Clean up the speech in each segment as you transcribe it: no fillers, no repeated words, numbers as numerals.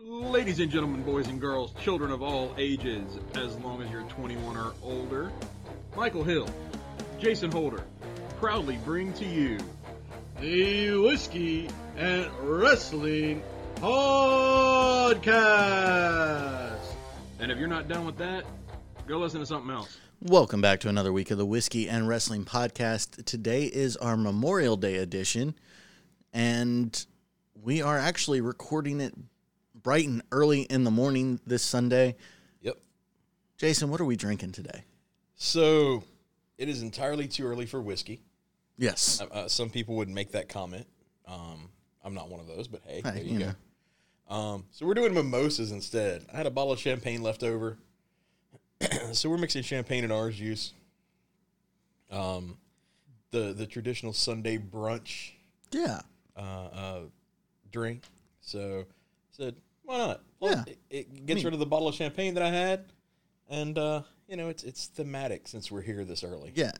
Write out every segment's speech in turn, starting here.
Ladies and gentlemen, boys and girls, children of all ages, as long as you're 21 or older, Michael Hill, Jason Holder, proudly bring to you the Whiskey and Wrestling Podcast. And if you're not done with that, go listen to something else. Welcome back to another week of the Whiskey and Wrestling Podcast. Today is our Memorial Day edition, and we are actually recording it bright and early in the morning this Sunday. Yep. Jason, what are we drinking today? So, it is entirely too early for whiskey. Yes. Some people would make that comment. I'm not one of those, but hey, there you go. So, we're doing mimosas instead. I had a bottle of champagne left over. So, we're mixing champagne and orange juice. The traditional Sunday brunch drink. So, I said, why not? Well, yeah. It gets rid of the bottle of champagne that I had, and it's thematic since we're here this early. Yeah,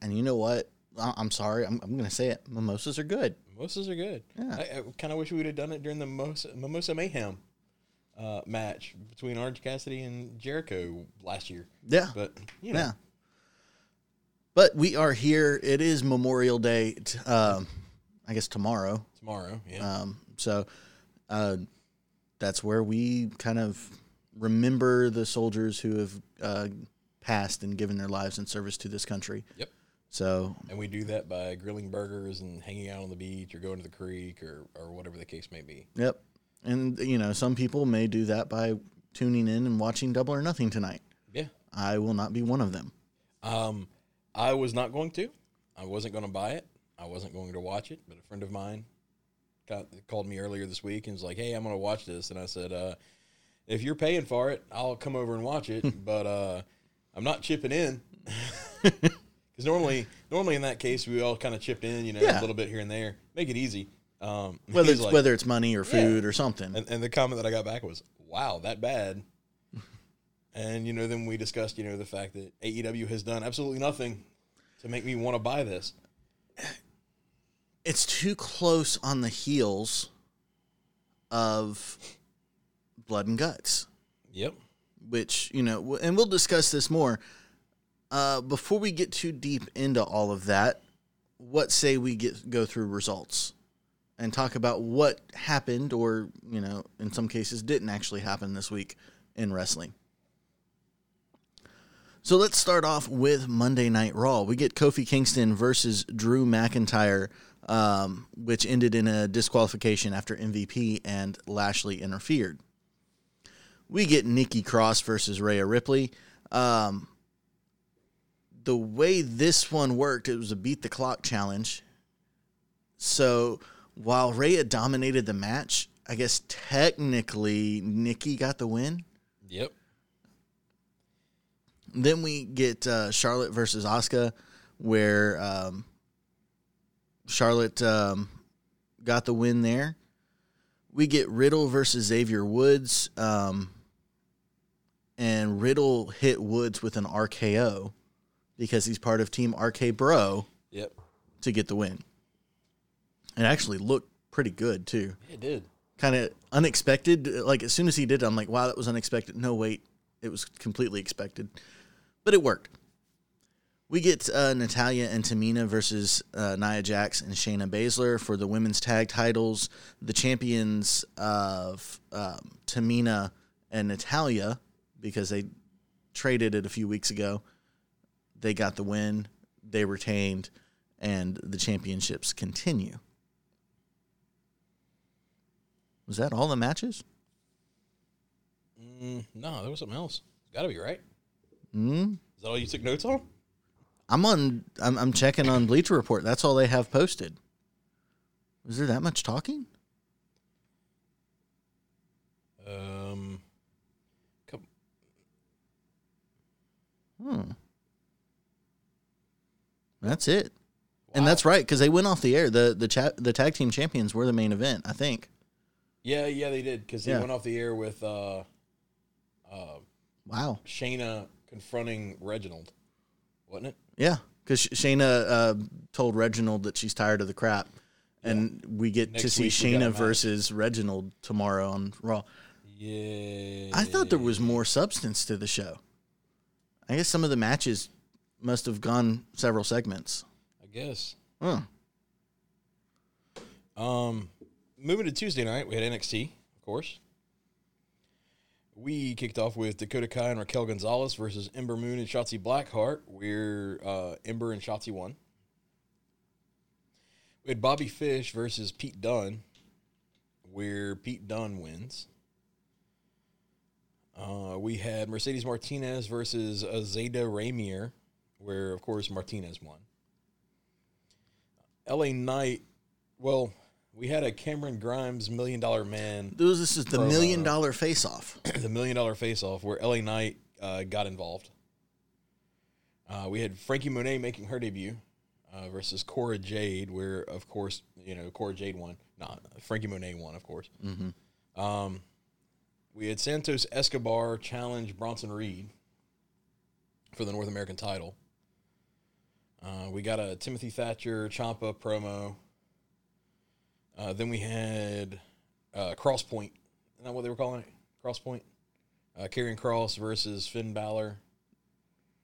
and you know what? I'm sorry, I'm going to say it. Mimosas are good. Mimosas are good. Yeah. I kind of wish we would have done it during the Mimosa Mayhem match between Orange Cassidy and Jericho last year. Yeah, but yeah. But we are here. It is Memorial Day. I guess tomorrow. Tomorrow. Yeah. That's where we kind of remember the soldiers who have passed and given their lives in service to this country. Yep. So, and we do that by grilling burgers and hanging out on the beach or going to the creek or whatever the case may be. Yep. And, some people may do that by tuning in and watching Double or Nothing tonight. Yeah. I will not be one of them. I was not going to. I wasn't going to buy it. I wasn't going to watch it, but a friend of mine called me earlier this week and was like, hey, I'm going to watch this. And I said, if you're paying for it, I'll come over and watch it, but I'm not chipping in. Because normally in that case, we all kind of chipped in, a little bit here and there. Make it easy. Whether it's money or food or something. And the comment that I got back was, wow, that bad. And, then we discussed, the fact that AEW has done absolutely nothing to make me want to buy this. It's too close on the heels of Blood and Guts. Yep. Which, and we'll discuss this more. Before we get too deep into all of that, what say we go through results and talk about what happened or, in some cases didn't actually happen this week in wrestling. So let's start off with Monday Night Raw. We get Kofi Kingston versus Drew McIntyre, which ended in a disqualification after MVP and Lashley interfered. We get Nikki Cross versus Rhea Ripley. The way this one worked, it was a beat the clock challenge. So while Rhea dominated the match, I guess technically Nikki got the win. Yep. Then we get Charlotte versus Asuka, where Charlotte got the win there. We get Riddle versus Xavier Woods, and Riddle hit Woods with an RKO because he's part of Team RK Bro. Yep. To get the win. It actually looked pretty good too. It did. Kind of unexpected. Like as soon as he did it, I'm like, wow, that was unexpected. No, wait, it was completely expected, but it worked. We get Natalya and Tamina versus Nia Jax and Shayna Baszler for the women's tag titles. The champions of Tamina and Natalya, because they traded it a few weeks ago, they got the win, they retained, and the championships continue. Was that all the matches? No, there was something else. Got to be right. Is that all you took notes on? I'm checking on Bleacher Report. That's all they have posted. Was there that much talking? Come. That's it. Wow. And that's right, because they went off the air. The tag team champions were the main event, I think. Yeah, they did, because they went off the air with wow, Shayna confronting Reginald, wasn't it? Yeah, because Shayna told Reginald that she's tired of the crap, and we get to see Shayna versus Reginald tomorrow on Raw. Yeah. I thought there was more substance to the show. I guess some of the matches must have gone several segments. I guess. Huh. Moving to Tuesday night, we had NXT, of course. We kicked off with Dakota Kai and Raquel Gonzalez versus Ember Moon and Shotzi Blackheart, where Ember and Shotzi won. We had Bobby Fish versus Pete Dunne, where Pete Dunne wins. We had Mercedes Martinez versus Zayda Ramier, where, of course, Martinez won. L.A. Knight, well, we had a Cameron Grimes $1 Million Man. This is the $1 Million Face-Off. The $1 Million Face-Off, where L.A. Knight got involved. We had Frankie Monet making her debut versus Cora Jade, where, of course, Cora Jade won. Nah, Frankie Monet won, of course. Mm-hmm. We had Santos Escobar challenge Bronson Reed for the North American title. We got a Timothy Thatcher Ciampa promo. Then we had Crosspoint. Isn't that what they were calling it? Crosspoint? Karrion Kross versus Finn Balor.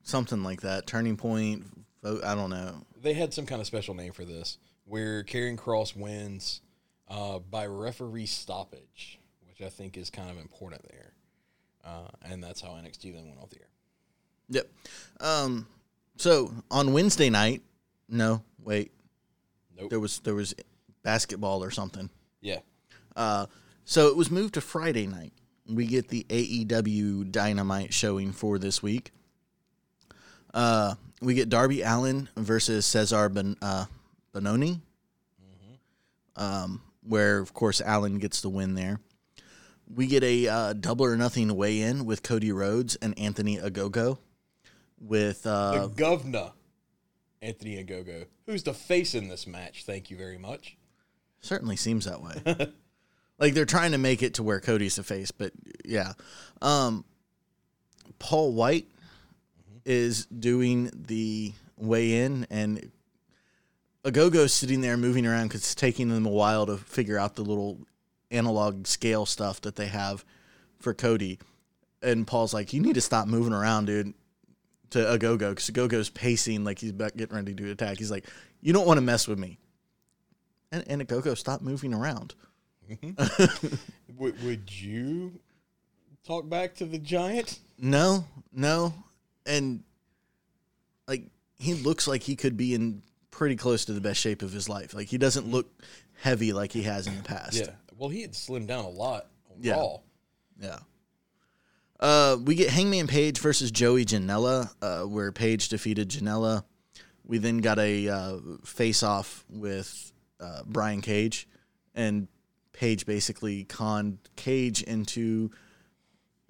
Something like that. Turning Point. I don't know. They had some kind of special name for this, where Karrion Kross wins by referee stoppage. I think is kind of important there. And that's how NXT then went off the air. Yep. So on Wednesday night, Nope. There was basketball or something. Yeah. So it was moved to Friday night. We get the AEW Dynamite showing for this week. We get Darby Allin versus Cesar Bononi. Mm-hmm. Where, of course, Allin gets the win there. We get a Double or Nothing weigh-in with Cody Rhodes and Anthony Agogo with... the governor, Anthony Agogo, who's the face in this match. Thank you very much. Certainly seems that way. Like, they're trying to make it to where Cody's the face, but yeah. Paul White is doing the weigh-in, and Agogo's sitting there moving around because it's taking them a while to figure out the little... analog scale stuff that they have for Cody. And Paul's like, you need to stop moving around, dude, to Agogo, because Agogo's pacing like he's about getting ready to attack. He's like, you don't want to mess with me. And Agogo, stop moving around. Mm-hmm. Would you talk back to the giant? No. And, like, he looks like he could be in pretty close to the best shape of his life. Like, he doesn't look heavy like he has in the past. Yeah. Well, he had slimmed down a lot overall. Yeah. We get Hangman Page versus Joey Janela, where Page defeated Janela. We then got a face-off with Brian Cage, and Page basically conned Cage into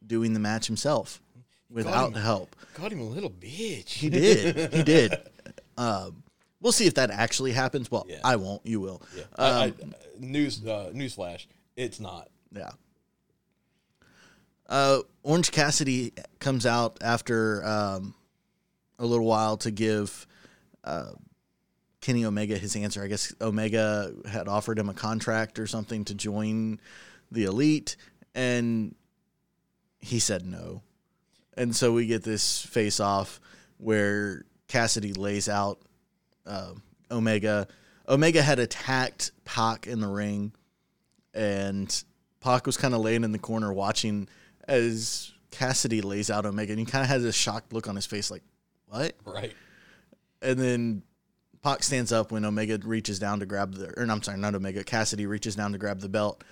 doing the match himself without help. Called him a little bitch. He did. He did. We'll see if that actually happens. Well, yeah. I won't. You will. Yeah. Newsflash. It's not. Yeah. Orange Cassidy comes out after a little while to give Kenny Omega his answer. I guess Omega had offered him a contract or something to join the Elite, and he said no. And so we get this face-off where Cassidy lays out Omega. Omega had attacked Pac in the ring, and Pac was kind of laying in the corner watching as Cassidy lays out Omega, and he kind of has a shocked look on his face like, what? Right. And then Pac stands up when Omega reaches down to grab the, or I'm sorry, not Omega, Cassidy reaches down to grab the belt,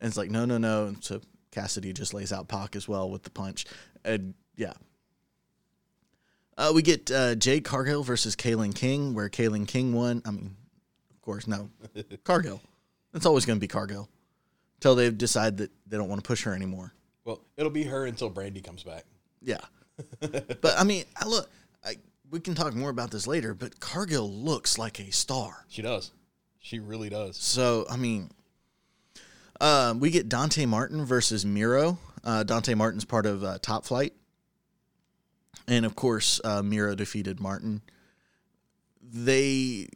and it's like, no. And so Cassidy just lays out Pac as well with the punch. And yeah. We get Jade Cargill versus Kaylin King, where Kaylin King won. I mean, of course, no. Cargill. It's always going to be Cargill. Until they decide that they don't want to push her anymore. Well, it'll be her until Brandy comes back. Yeah. But, I mean, we can talk more about this later, but Cargill looks like a star. She does. She really does. So, I mean, we get Dante Martin versus Miro. Dante Martin's part of Top Flight. And, of course, Miro defeated Martin. They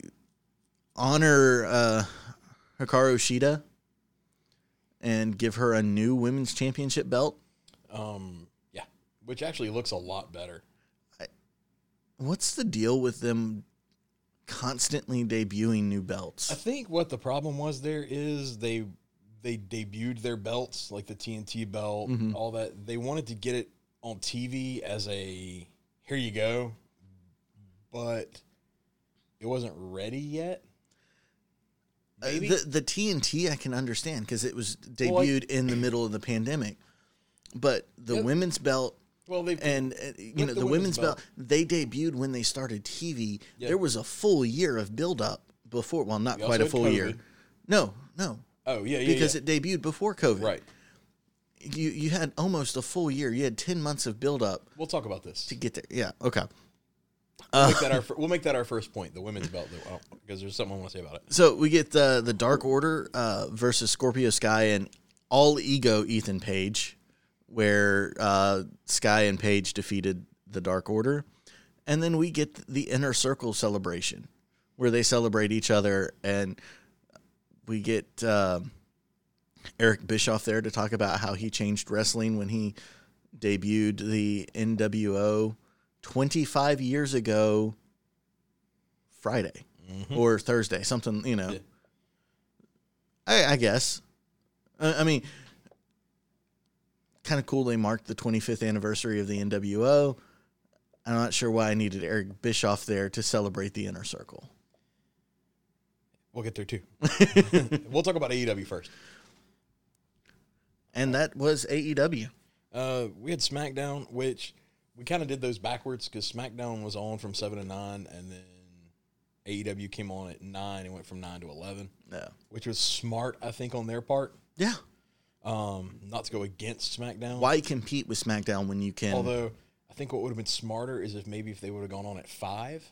honor Hikaru Shida and give her a new women's championship belt. Yeah, which actually looks a lot better. What's the deal with them constantly debuting new belts? I think what the problem was there is they debuted their belts, like the TNT belt, mm-hmm. all that. They wanted to get it on TV as a, here you go, but it wasn't ready yet. Maybe? The TNT I can understand because it was debuted in the middle of the pandemic, but the women's belt, the women's belt, they debuted when they started TV. Yep. There was a full year of build-up before. Well, not quite a full year. No. Oh, yeah. Because it debuted before COVID. Right. You had almost a full year. You had 10 months of build-up. We'll talk about this. To get there. Yeah. Okay. We'll make that our first point, the women's belt, because there's something I want to say about it. So we get the Dark Order versus Scorpio Sky and All Ego Ethan Page, where Sky and Page defeated the Dark Order. And then we get the Inner Circle celebration, where they celebrate each other. And we get Eric Bischoff there to talk about how he changed wrestling when he debuted the NWO 25 years ago Friday mm-hmm. or Thursday, something, you know. Yeah. I guess. I mean, kind of cool they marked the 25th anniversary of the NWO. I'm not sure why I needed Eric Bischoff there to celebrate the Inner Circle. We'll get there, too. We'll talk about AEW first. And that was AEW. We had SmackDown, which... we kind of did those backwards because SmackDown was on from 7 to 9, and then AEW came on at 9 and went from 9 to 11, which was smart, I think, on their part. Yeah. Not to go against SmackDown. Why compete with SmackDown when you can? Although, I think what would have been smarter is if they would have gone on at 5.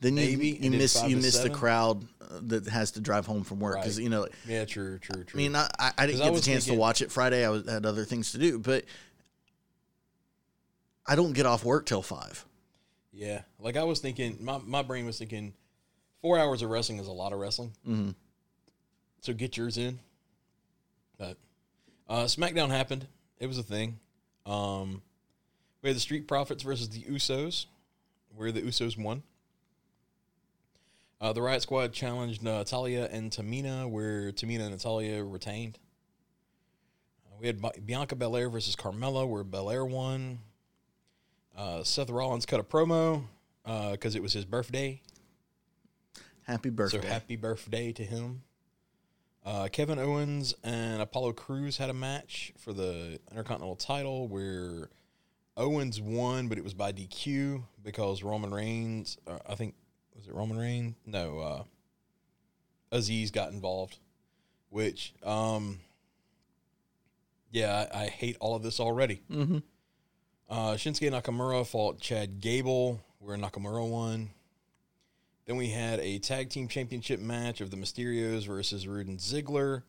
Then you miss the crowd that has to drive home from work because right. you know. Yeah, true. I mean, I didn't get the chance to watch it Friday. I had other things to do, but. I don't get off work till 5. Yeah. Like I was thinking, my brain was thinking 4 hours of wrestling is a lot of wrestling. Mm-hmm. So get yours in. But SmackDown happened. It was a thing. We had the Street Profits versus the Usos, where the Usos won. The Riot Squad challenged Natalya and Tamina, where Tamina and Natalya retained. We had Bianca Belair versus Carmella, where Belair won. Seth Rollins cut a promo because it was his birthday. Happy birthday. So happy birthday to him. Kevin Owens and Apollo Crews had a match for the Intercontinental title where Owens won, but it was by DQ because Roman Reigns, I think, was it Roman Reigns? No, Aziz got involved, which, I hate all of this already. Mm-hmm. Shinsuke Nakamura fought Chad Gable, where Nakamura won. Then we had a tag team championship match of the Mysterios versus Rude and Ziggler,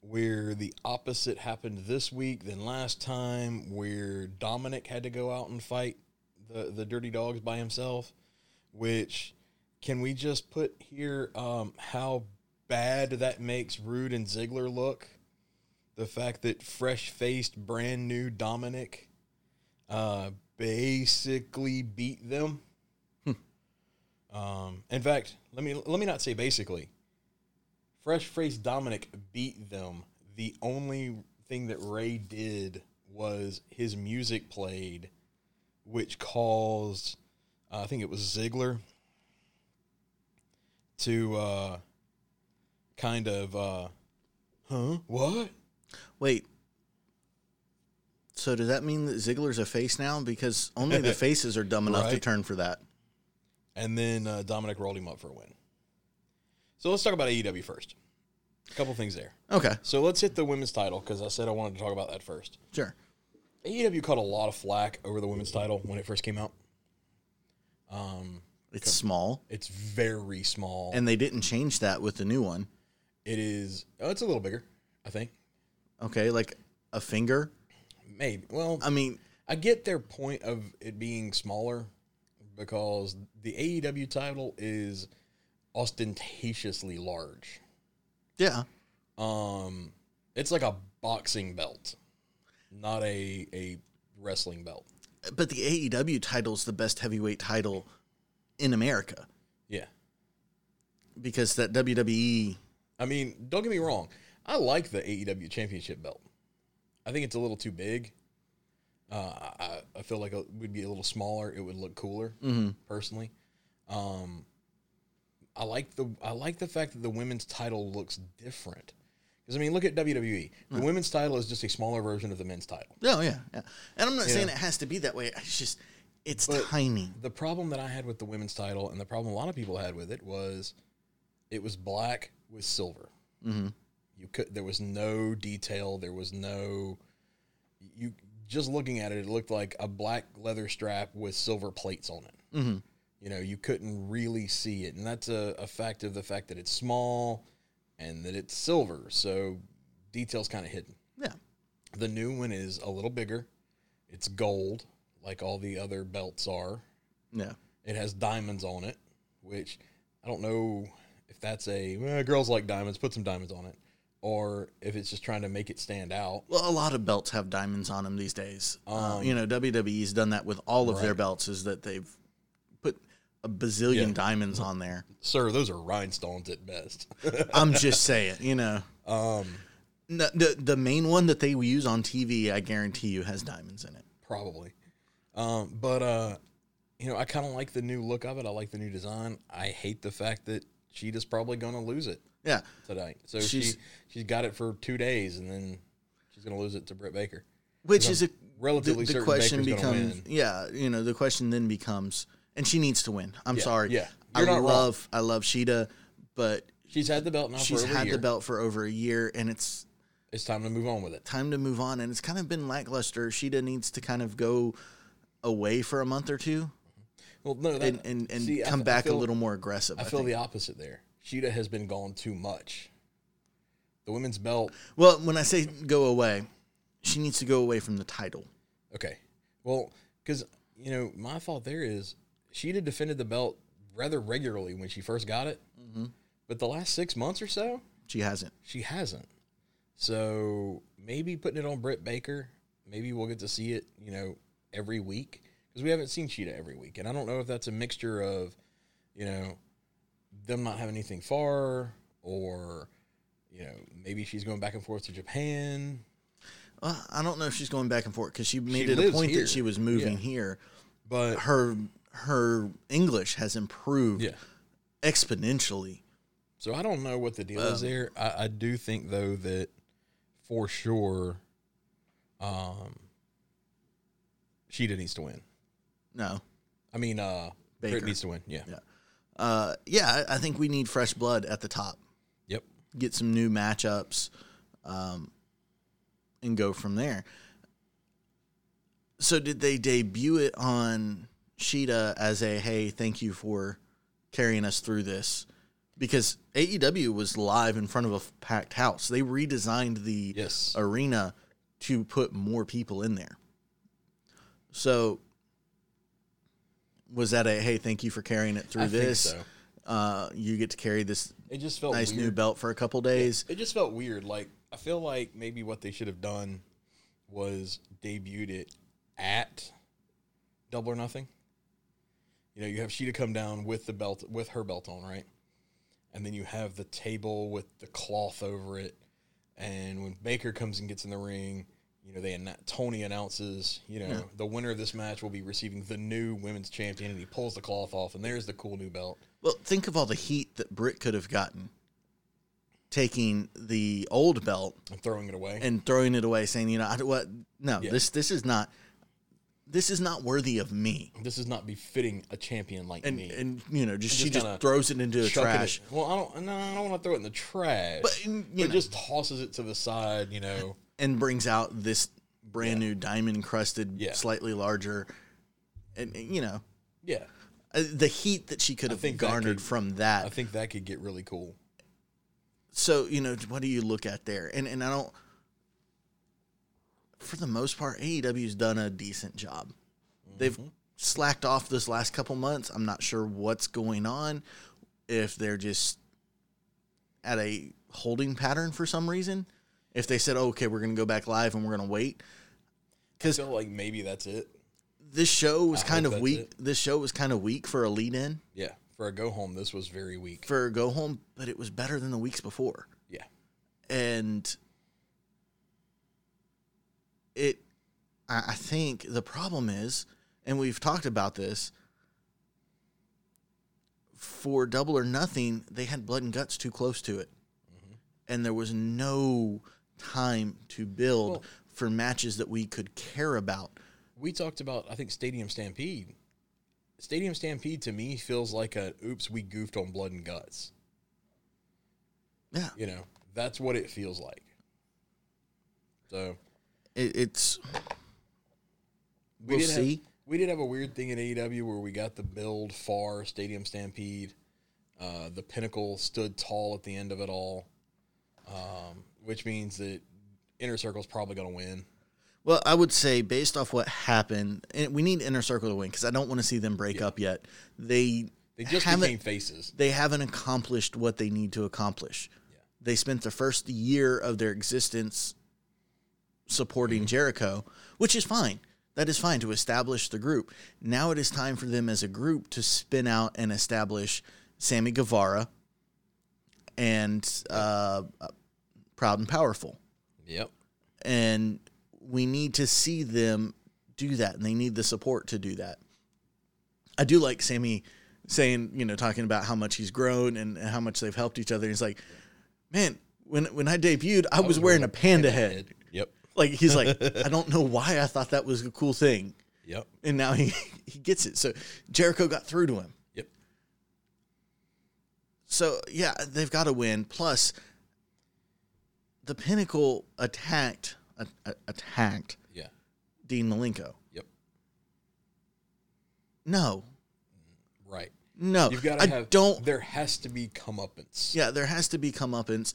where the opposite happened this week than last time, where Dominic had to go out and fight the Dirty Dogs by himself, which can we just put here how bad that makes Rude and Ziggler look? The fact that fresh-faced, brand-new Dominic... basically beat them. In fact, let me not say basically. Fresh-faced Dominic beat them. The only thing that Ray did was his music played, which caused, I think it was Ziggler, to kind of, huh? What? Wait. So does that mean that Ziggler's a face now? Because only the faces are dumb enough to turn for that. And then Dominic rolled him up for a win. So let's talk about AEW first. A couple things there. Okay. So let's hit the women's title because I said I wanted to talk about that first. Sure. AEW caught a lot of flack over the women's title when it first came out. It's small. It's very small. And they didn't change that with the new one. It's a little bigger, I think. Okay, like a finger? Maybe. Well, I mean, I get their point of it being smaller because the AEW title is ostentatiously large. Yeah. It's like a boxing belt, not a wrestling belt. But the AEW title is the best heavyweight title in America. Yeah. Because that WWE... I mean, don't get me wrong. I like the AEW championship belt. I think it's a little too big. I feel like it would be a little smaller. It would look cooler, personally. I like the fact that the women's title looks different. Because, I mean, look at WWE. The women's title is just a smaller version of the men's title. Oh, yeah. And I'm not saying it has to be that way. It's just, it's tiny. The problem that I had with the women's title, and the problem a lot of people had with it, was it was black with silver. Mm-hmm. There was no detail. There was no... Just looking at it, it looked like a black leather strap with silver plates on it. Mm-hmm. You know, you couldn't really see it. And that's a fact of the fact that it's small and that it's silver. So detail's kind of hidden. Yeah. The new one is a little bigger. It's gold, like all the other belts are. Yeah. It has diamonds on it, which I don't know if that's girls like diamonds, put some diamonds on it. Or if it's just trying to make it stand out. Well, a lot of belts have diamonds on them these days. WWE's done that with all of their belts, is that they've put a bazillion diamonds on there. Sir, those are rhinestones at best. I'm just saying, you know. The main one that they use on TV, I guarantee you, has diamonds in it. Probably. I kind of like the new look of it. I like the new design. I hate the fact that Sheeta's probably going to lose it. Yeah, tonight. So she's got it for 2 days, and then she's going to lose it to Britt Baker. Which is relatively certain question Baker's becomes win. Yeah, you know, the question then becomes, and she needs to win. I'm sorry. Yeah, I love Shida, but she's had the belt now. She's had the belt for over a year, and it's time to move on with it. Time to move on, and it's kind of been lackluster. Shida needs to kind of go away for a month or two. Well, no, come back a little more aggressive. I feel the opposite there. Sheeta has been gone too much. The women's belt... Well, when I say go away, she needs to go away from the title. Okay. Well, because, you know, my thought there is Sheeta defended the belt rather regularly when she first got it. Mm-hmm. But the last 6 months or so... She hasn't. So maybe putting it on Britt Baker, maybe we'll get to see it, you know, every week. Because we haven't seen Sheeta every week. And I don't know if that's a mixture of, you know... them not having anything far, or, you know, maybe she's going back and forth to Japan. I don't know if she's going back and forth, because she made it a point that she was moving here. But her English has improved exponentially. So I don't know what the deal is there. I do think, though, that for sure Sheeta needs to win. No. I mean, Baker needs to win, yeah. I think we need fresh blood at the top. Yep. Get some new matchups, and go from there. So did they debut it on Sheeta as a, hey, thank you for carrying us through this? Because AEW was live in front of a packed house. They redesigned the arena to put more people in there. So... was that a, hey, thank you for carrying it through this? I think so. You get to carry this nice weird. New belt for a couple days. It just felt weird. Like, I feel like maybe what they should have done was debuted it at Double or Nothing. You know, you have Sheeta come down with the belt, with her belt on, right? And then you have the table with the cloth over it. And when Baker comes and gets in the ring... you know, Tony announces, you know, the winner of this match will be receiving the new women's champion, and he pulls the cloth off, and there's the cool new belt. Well, think of all the heat that Britt could have gotten taking the old belt and throwing it away, saying, you know, this is not worthy of me. This is not befitting a champion like me. And you know, she just throws it into the trash. Well, I don't want to throw it in the trash. But you know, just tosses it to the side, you know. And brings out this brand new diamond-crusted, slightly larger, and you know. Yeah. The heat that she could have garnered from that. I think that could get really cool. So, you know, what do you look at there? And I don't... for the most part, AEW's done a decent job. Mm-hmm. They've slacked off this last couple months. I'm not sure what's going on. If they're just at a holding pattern for some reason... If they said, okay, we're going to go back live and we're going to wait. Because like maybe that's it. This show was kind of weak. This show was kind of weak for a lead-in. Yeah, for a go-home, this was very weak. For a go-home, but it was better than the weeks before. Yeah. And it, I think the problem is, and we've talked about this, for Double or Nothing, they had Blood and Guts too close to it. Mm-hmm. And there was no time to build for matches that we could care about. We talked about, I think, Stadium Stampede. Stadium Stampede, to me, feels like a, oops, we goofed on Blood and Guts. Yeah. You know, that's what it feels like. So. It's. We did have a weird thing in AEW where we got the build for Stadium Stampede. The Pinnacle stood tall at the end of it all, which means that Inner Circle is probably going to win. Well, I would say based off what happened, and we need Inner Circle to win because I don't want to see them break up yet. They just became faces. They haven't accomplished what they need to accomplish. Yeah. They spent the first year of their existence supporting Jericho, which is fine. That is fine to establish the group. Now it is time for them as a group to spin out and establish Sammy Guevara and Proud and Powerful. Yep. And we need to see them do that, and they need the support to do that. I do like Sammy saying, you know, talking about how much he's grown and how much they've helped each other. He's like, man, when I debuted, I was wearing a panda head. Yep. Like, he's like, I don't know why I thought that was a cool thing. Yep. And now he gets it. So Jericho got through to him. Yep. So, yeah, they've got to win. Plus, the Pinnacle attacked Dean Malenko. Yep. No. Right. No. You've got to there has to be comeuppance. Yeah, there has to be comeuppance.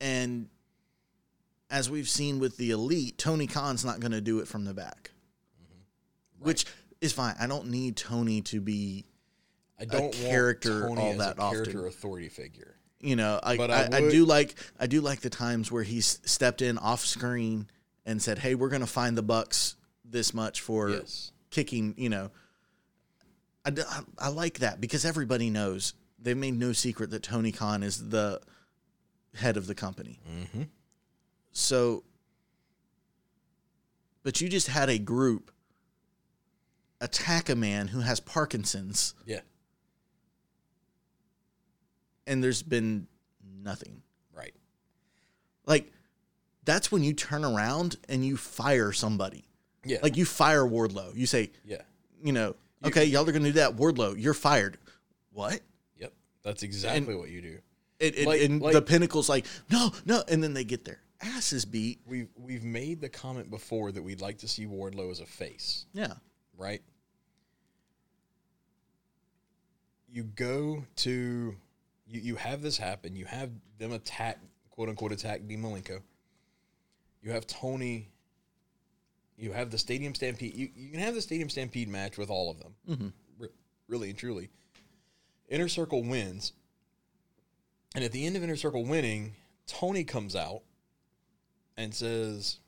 And as we've seen with the Elite, Tony Khan's not going to do it from the back, right. Which is fine. I don't need Tony to be character authority figure. You know, I do like the times where he's stepped in off screen and said, "Hey, we're going to fine the Bucks this much for kicking." You know, I like that because everybody knows they've made no secret that Tony Khan is the head of the company. Mm-hmm. So, but you just had a group attack a man who has Parkinson's. Yeah. And there's been nothing. Right. Like, that's when you turn around and you fire somebody. Yeah. Like, you fire Wardlow. You say, okay, y'all are going to do that. Wardlow, you're fired. What? Yep. That's exactly what you do. And the Pinnacle's like, no. And then they get there. Ass is beat. We've made the comment before that we'd like to see Wardlow as a face. Yeah. Right? You go to... You have this happen. You have them quote-unquote attack Dean Malenko. You have Tony. You have the Stadium Stampede. You can have the Stadium Stampede match with all of them. Mm-hmm. Really and truly. Inner Circle wins. And at the end of Inner Circle winning, Tony comes out and says,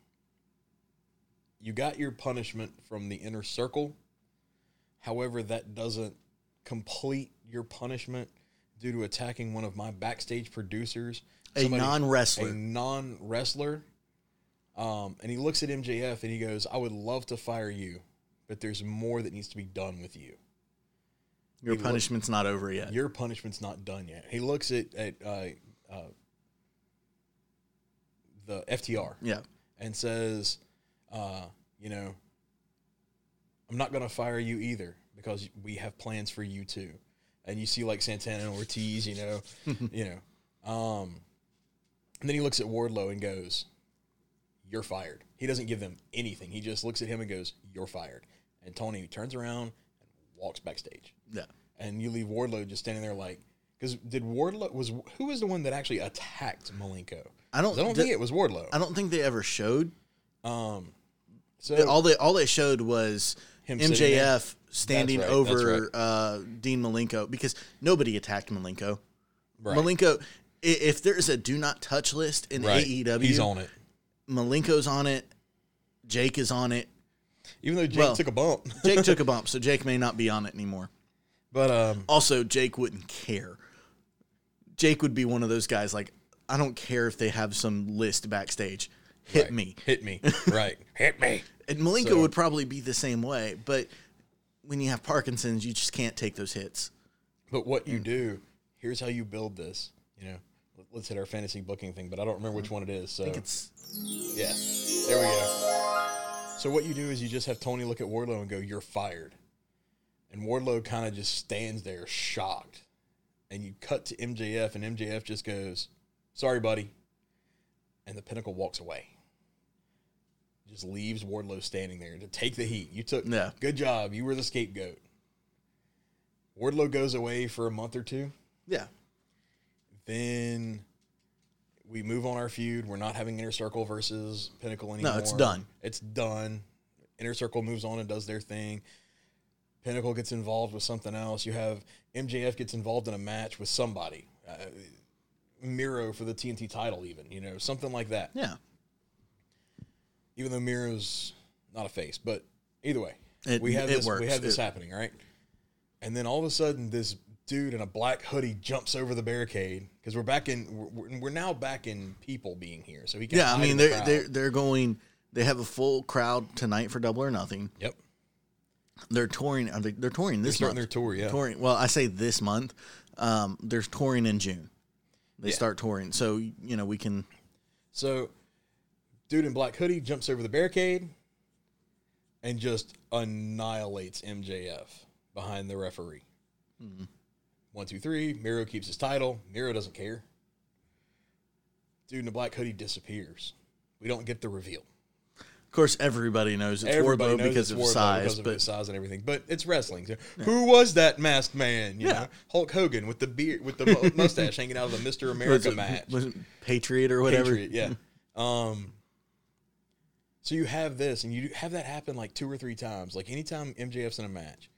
you got your punishment from the Inner Circle. However, that doesn't complete your punishment due to attacking one of my backstage producers. A non-wrestler. And he looks at MJF and he goes, I would love to fire you, but there's more that needs to be done with you. Your punishment's not over yet. Your punishment's not done yet. He looks at the FTR, and says, I'm not going to fire you either because we have plans for you too. And you see like Santana and Ortiz, and then he looks at Wardlow and goes, you're fired. He doesn't give them anything. He just looks at him and goes, you're fired. And Tony turns around and walks backstage. Yeah. And you leave Wardlow just standing there like, because who was the one that actually attacked Malenko? I don't think it was Wardlow. I don't think they ever showed. So all they showed was MJF standing over Dean Malenko because nobody attacked Malenko. Right. Malenko, if there's a do not touch list in AEW, he's on it. Malenko's on it. Jake is on it. Even though Jake took a bump. Jake took a bump, so Jake may not be on it anymore. But also, Jake wouldn't care. Jake would be one of those guys like, I don't care if they have some list backstage. Hit me. Hit me. Right. Hit me. And Malenko would probably be the same way, but when you have Parkinson's, you just can't take those hits. But what you do, here's how you build this. You know, let's hit our fantasy booking thing, but I don't remember which one it is. So. I think it's... Yeah. There we go. So what you do is you just have Tony look at Wardlow and go, you're fired. And Wardlow kind of just stands there shocked. And you cut to MJF, and MJF just goes, sorry, buddy. And the Pinnacle walks away. Just leaves Wardlow standing there to take the heat. You took, good job. You were the scapegoat. Wardlow goes away for a month or two. Yeah. Then we move on our feud. We're not having Inner Circle versus Pinnacle anymore. No, it's done. It's done. Inner Circle moves on and does their thing. Pinnacle gets involved with something else. You have MJF gets involved in a match with somebody. Miro for the TNT title even, you know, something like that. Yeah. Even though Miro's not a face, but either way, we have this happening, right? And then all of a sudden, this dude in a black hoodie jumps over the barricade because we're now back in people being here, so he can. Yeah, I mean they have a full crowd tonight for Double or Nothing. Yep. They're touring. They're touring this month. They're starting their tour. Yeah. Touring. Well, I say this month. They're touring in June. They start touring, so you know we can. So. Dude in black hoodie jumps over the barricade and just annihilates MJF behind the referee. Mm-hmm. 1, 2, 3. Miro keeps his title. Miro doesn't care. Dude in the black hoodie disappears. We don't get the reveal. Of course, everybody knows it's Wardlow because of size. Because of size and everything. But it's wrestling. So yeah. Who was that masked man? You know? Hulk Hogan with the beard, with the mustache hanging out of the Mr. America match. Was it Patriot or whatever? Patriot, yeah. So you have this, and you have that happen like 2 or 3 times. Like anytime MJF's in a match,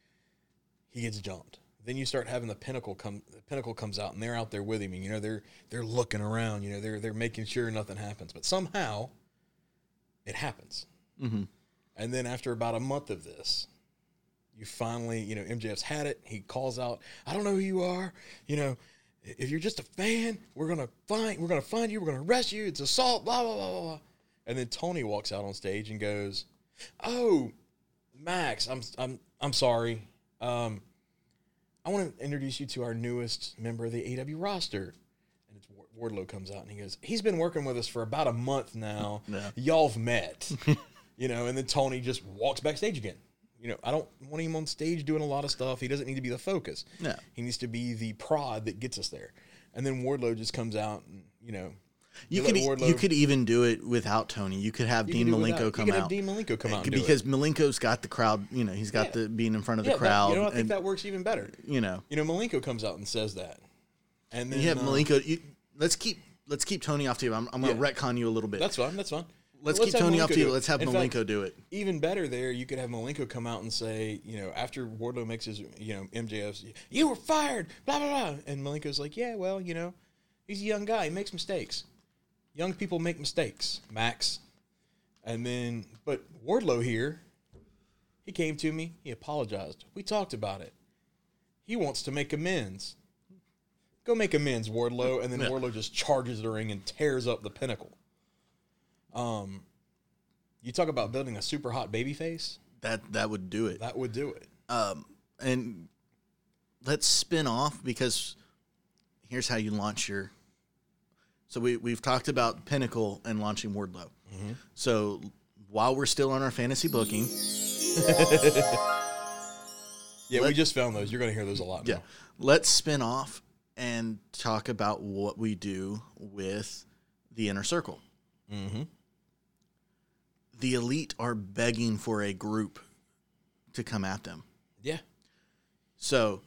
he gets jumped. Then you start having the pinnacle comes out, and they're out there with him, and you know they're looking around, you know they're making sure nothing happens, but somehow it happens. Mm-hmm. And then after about a month of this, you finally, you know, MJF's had it. He calls out, "I don't know who you are, you know. If you're just a fan, we're gonna find you. We're gonna arrest you. It's assault. Blah blah blah blah." And then Tony walks out on stage and goes, "Oh, Max, I'm sorry. I want to introduce you to our newest member of the AEW roster." And it's Wardlow comes out and he goes, "He's been working with us for about a month now. Yeah. Y'all've met, you know." And then Tony just walks backstage again. You know, I don't want him on stage doing a lot of stuff. He doesn't need to be the focus. No, he needs to be the prod that gets us there. And then Wardlow just comes out, and you know. You could even do it without Tony. You could have Dean Malenko come out. Because Malenko's got the crowd. You know, he's got the being in front of the crowd. I think that works even better. You know, Malenko comes out and says that, and then you have Malenko. Let's keep Tony off table. I'm going to retcon you a little bit. That's fine. Let's keep Tony off table. Let's have Malenko do it. Even better, there you could have Malenko come out and say, you know, after Wardlow makes his, you know, MJF's, "You were fired," blah blah blah, and Malenko's like, "Yeah, well, you know, he's a young guy. He makes mistakes." Young people make mistakes, Max. And then, but Wardlow here, he came to me. He apologized. We talked about it. He wants to make amends. Go make amends, Wardlow. And then Wardlow just charges the ring and tears up the Pinnacle. You talk about building a super hot baby face. That would do it. That would do it. And let's spin off because here's how you launch your... So we've talked about Pinnacle and launching Wardlow. Mm-hmm. So while we're still on our fantasy booking. We just found those. You're going to hear those a lot now. Let's spin off and talk about what we do with the Inner Circle. Mm-hmm. The Elite are begging for a group to come at them. Yeah. So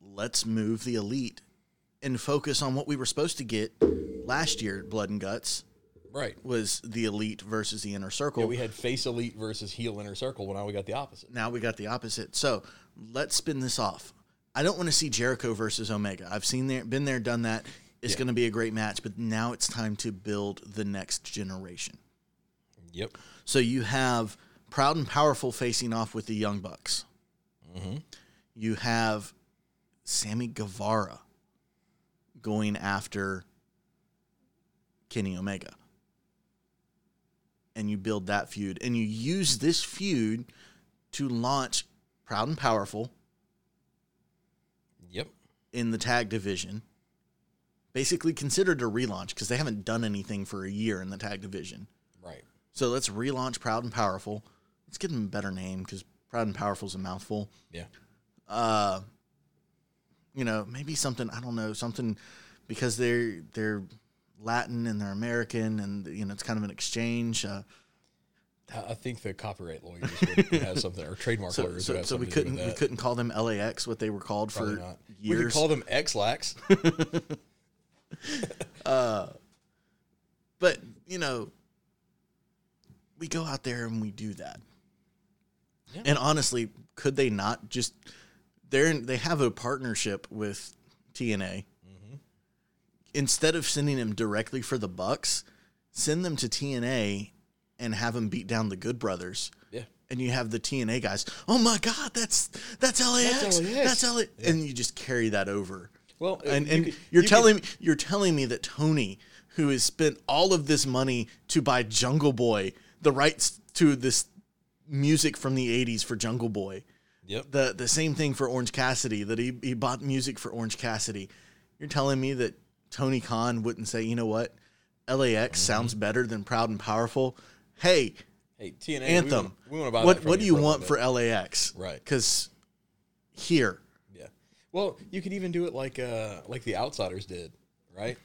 let's move the Elite and focus on what we were supposed to get last year at Blood and Guts. Right. Was the Elite versus the Inner Circle. Yeah, we had face Elite versus heel Inner Circle. Well, now we got the opposite. So let's spin this off. I don't want to see Jericho versus Omega. I've been there, done that. It's going to be a great match, but now it's time to build the next generation. Yep. So you have Proud and Powerful facing off with the Young Bucks. Mm-hmm. You have Sammy Guevara going after Kenny Omega. And you build that feud. And you use this feud to launch Proud and Powerful. Yep. In the tag division. Basically considered a relaunch because they haven't done anything for a year in the tag division. Right. So let's relaunch Proud and Powerful. Let's give them a better name because Proud and Powerful is a mouthful. Yeah. You know, maybe something, I don't know, something because they're Latin and they're American and, you know, it's kind of an exchange. I think the copyright lawyers has something, or trademark lawyers. So we couldn't call them LAX, what they were called probably for not. Years. We could call them X-Lax. But, you know, we go out there and we do that. Yeah. And honestly, could they not just... They have a partnership with TNA. Mm-hmm. Instead of sending them directly for the Bucks, send them to TNA and have them beat down the Good Brothers. Yeah. And you have the TNA guys, oh my God, that's LAX. That's LAX. Yeah. And you just carry that over. Well, you're telling me that Tony, who has spent all of this money to buy Jungle Boy, the rights to this music from the 80s for Jungle Boy. Yep. The same thing for Orange Cassidy, that he bought music for Orange Cassidy. You're telling me that Tony Khan wouldn't say, you know what? LAX sounds better than Proud and Powerful. Hey, TNA Anthem. We want to buy that from what do you want for LAX? Right. Because here. Yeah. Well, you could even do it like the Outsiders did, right?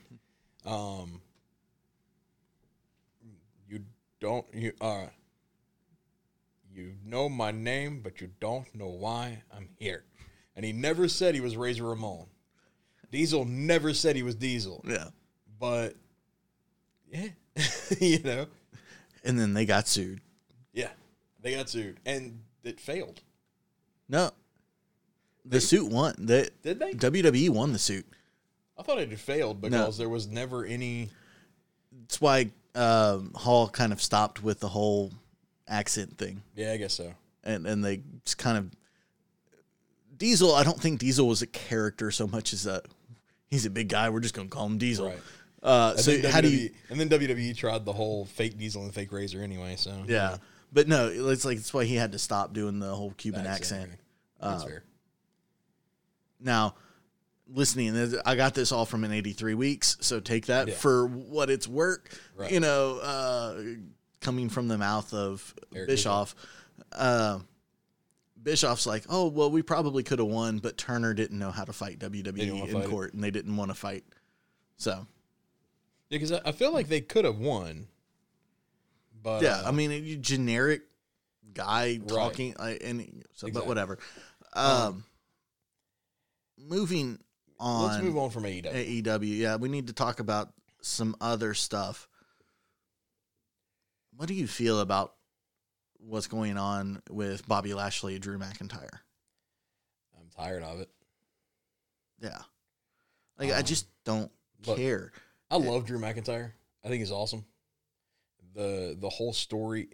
You know my name, but you don't know why I'm here. And he never said he was Razor Ramon. Diesel never said he was Diesel. Yeah. But, yeah, you know. And then they got sued. Yeah, they got sued. And it failed. No. The suit won. Did they? WWE won the suit. I thought it had failed because there was never any. That's why Hall kind of stopped with the whole accent thing. Yeah, I guess so. And they just kind of... Diesel, I don't think Diesel was a character so much as he's a big guy, we're just going to call him Diesel. Right. And then WWE tried the whole fake Diesel and fake Razor anyway, so... Yeah. But no, it's why he had to stop doing the whole Cuban accent. That's fair. Now, listening, I got this all from an 83 weeks, so take that for what it's worth. Right. You know... coming from the mouth of Eric Bischoff. Bischoff's like, oh, well, we probably could have won, but Turner didn't know how to fight WWE in court, and they didn't want to fight. So, because I feel like they could have won. But yeah, I mean, a generic guy talking, but whatever. Moving on. Let's move on from AEW. Yeah, we need to talk about some other stuff. What do you feel about what's going on with Bobby Lashley and Drew McIntyre? I'm tired of it. Yeah. I just don't care. I love Drew McIntyre. I think he's awesome. The whole story,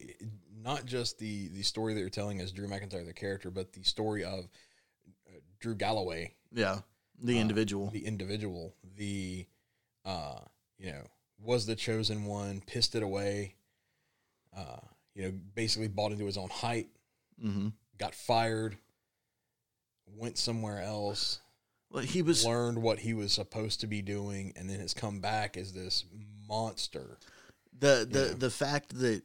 not just the story that you're telling as Drew McIntyre, the character, but the story of Drew Galloway. Yeah. The individual. Was the chosen one, pissed it away. Basically bought into his own hype, got fired, went somewhere else. Well, he learned what he was supposed to be doing, and then has come back as this monster. The fact that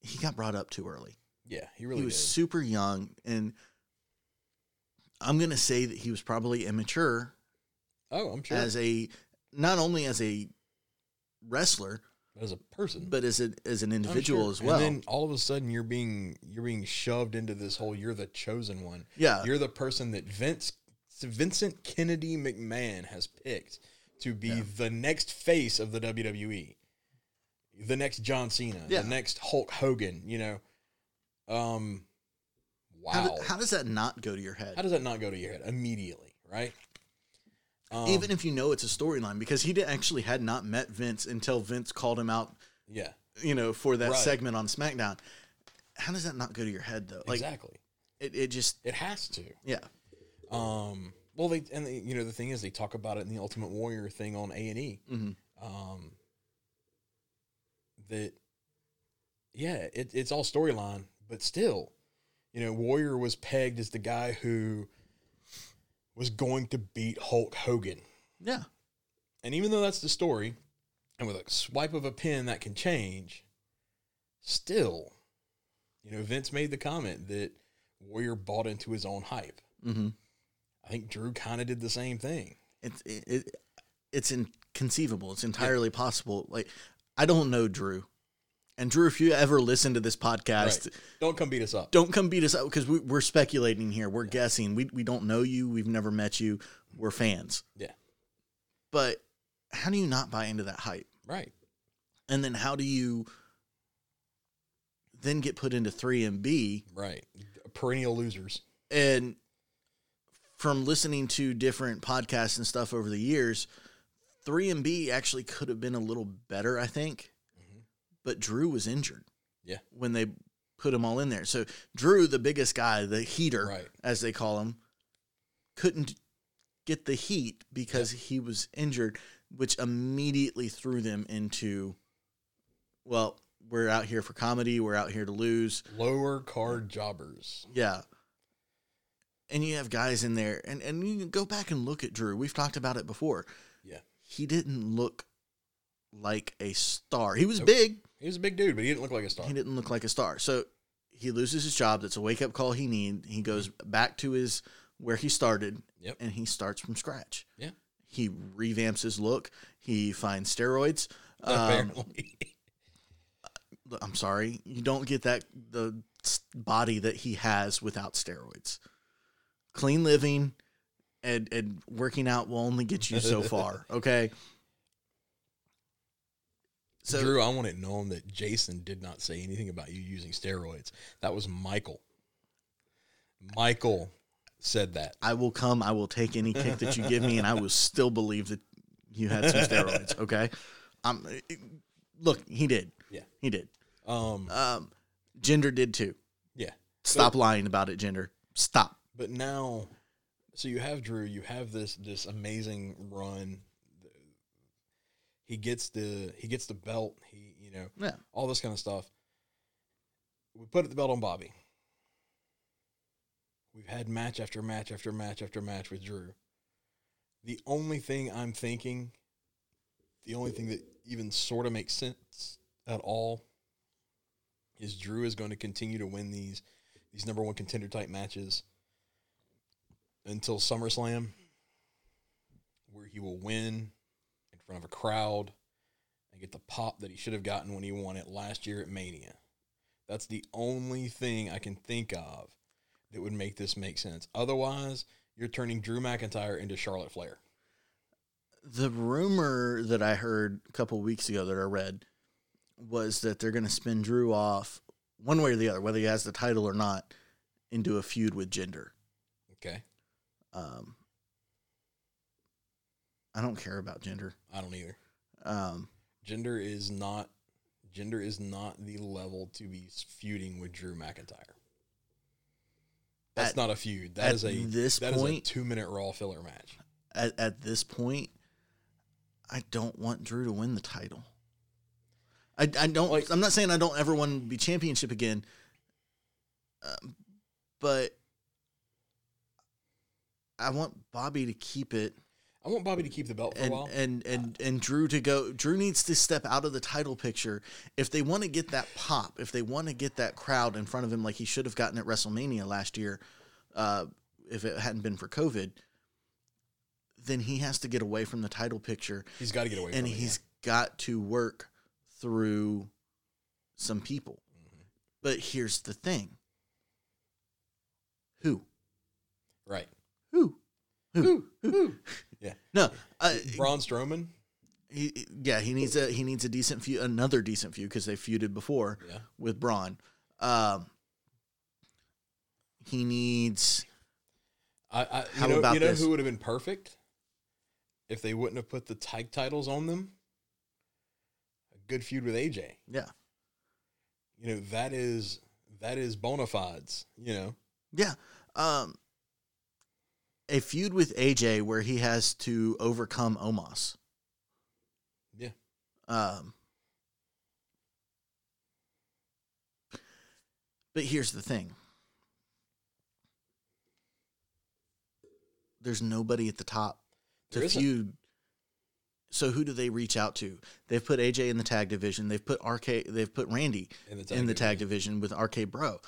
he got brought up too early. Yeah, he was super young, and I'm gonna say that he was probably immature. Oh, I'm sure. Not only as a wrestler. As a person, but as an individual as well. And then all of a sudden, you're being shoved into this whole. You're the chosen one. Yeah, you're the person that Vincent Kennedy McMahon has picked to be the next face of the WWE, the next John Cena, the next Hulk Hogan. You know, wow. How does that not go to your head? Immediately? Right. Even if you know it's a storyline, because he actually had not met Vince until Vince called him out. Yeah. You know, for that segment on SmackDown. How does that not go to your head though? Like, exactly. It just it has to. Yeah. Well, they you know, the thing is, they talk about it in the Ultimate Warrior thing on A&E. Mm-hmm. It's all storyline, but still, you know, Warrior was pegged as the guy who was going to beat Hulk Hogan. Yeah. And even though that's the story, and with a swipe of a pen that can change, still, you know, Vince made the comment that Warrior bought into his own hype. Mm-hmm. I think Drew kind of did the same thing. It's inconceivable. It's entirely possible. Like, I don't know Drew. And Drew, if you ever listen to this podcast, don't come beat us up. Don't come beat us up, because we're speculating here. We're guessing. We don't know you. We've never met you. We're fans. Yeah. But how do you not buy into that hype? Right. And then how do you then get put into 3MB? Right. Perennial losers. And from listening to different podcasts and stuff over the years, 3MB actually could have been a little better, I think. But Drew was injured when they put him all in there. So Drew, the biggest guy, the heater, as they call him, couldn't get the heat because he was injured, which immediately threw them into, well, we're out here for comedy. We're out here to lose. Lower card jobbers. Yeah. And you have guys in there. And you can go back and look at Drew. We've talked about it before. Yeah. He didn't look like a star. He was big. He was a big dude, but he didn't look like a star. He didn't look like a star. So he loses his job. That's a wake-up call he needed. He goes back to where he started, and he starts from scratch. Yeah. He revamps his look. He finds steroids. Apparently. I'm sorry. You don't get the body that he has without steroids. Clean living and working out will only get you so far, okay? So, Drew, I want it known that Jason did not say anything about you using steroids. That was Michael. Michael said that. I will come. I will take any kick that you give me, and I will still believe that you had some steroids, okay? Look, he did. Yeah. He did. Gender did too. Yeah. Stop lying about it, Gender. Stop. But now, so you have Drew. You have this amazing run. He gets the belt. He, you know, all this kind of stuff. We put the belt on Bobby. We've had match after match after match after match with Drew. The only thing I'm thinking, the only thing that even sort of makes sense at all, is Drew is going to continue to win these number one contender type matches until SummerSlam, where he will win of a crowd and get the pop that he should have gotten when he won it last year at Mania. That's the only thing I can think of that would make this make sense. Otherwise, you're turning Drew McIntyre into Charlotte Flair. The rumor that I heard a couple weeks ago that I read was that they're going to spin Drew off one way or the other, whether he has the title or not, into a feud with Jinder. Okay. I don't care about Jinder. I don't either. Jinder is not the level to be feuding with Drew McIntyre. That's not a feud. That is a 2-minute Raw filler match. At this point, I don't want Drew to win the title. I don't. Like, I'm not saying I don't ever want to be championship again, but I want Bobby to keep it. I want Bobby to keep the belt for a while. And Drew to go. Drew needs to step out of the title picture. If they want to get that pop, if they want to get that crowd in front of him like he should have gotten at WrestleMania last year, if it hadn't been for COVID, then he has to get away from the title picture. He's got to get away from it. And he's got to work through some people. Mm-hmm. But here's the thing. Who? Right. Who? Yeah. No. Braun Strowman? He needs a decent feud, another decent feud, because they feuded before with Braun. He needs... How about this? You know who would have been perfect? if they wouldn't have put the tag titles on them, a good feud with AJ. Yeah. You know, that is bona fides, you know? Yeah. A feud with AJ where he has to overcome Omos. Yeah. But here's the thing. There's nobody at the top to feud. So who do they reach out to? They've put AJ in the tag division. They've put RK. They've put Randy in the tag division with RK Bro.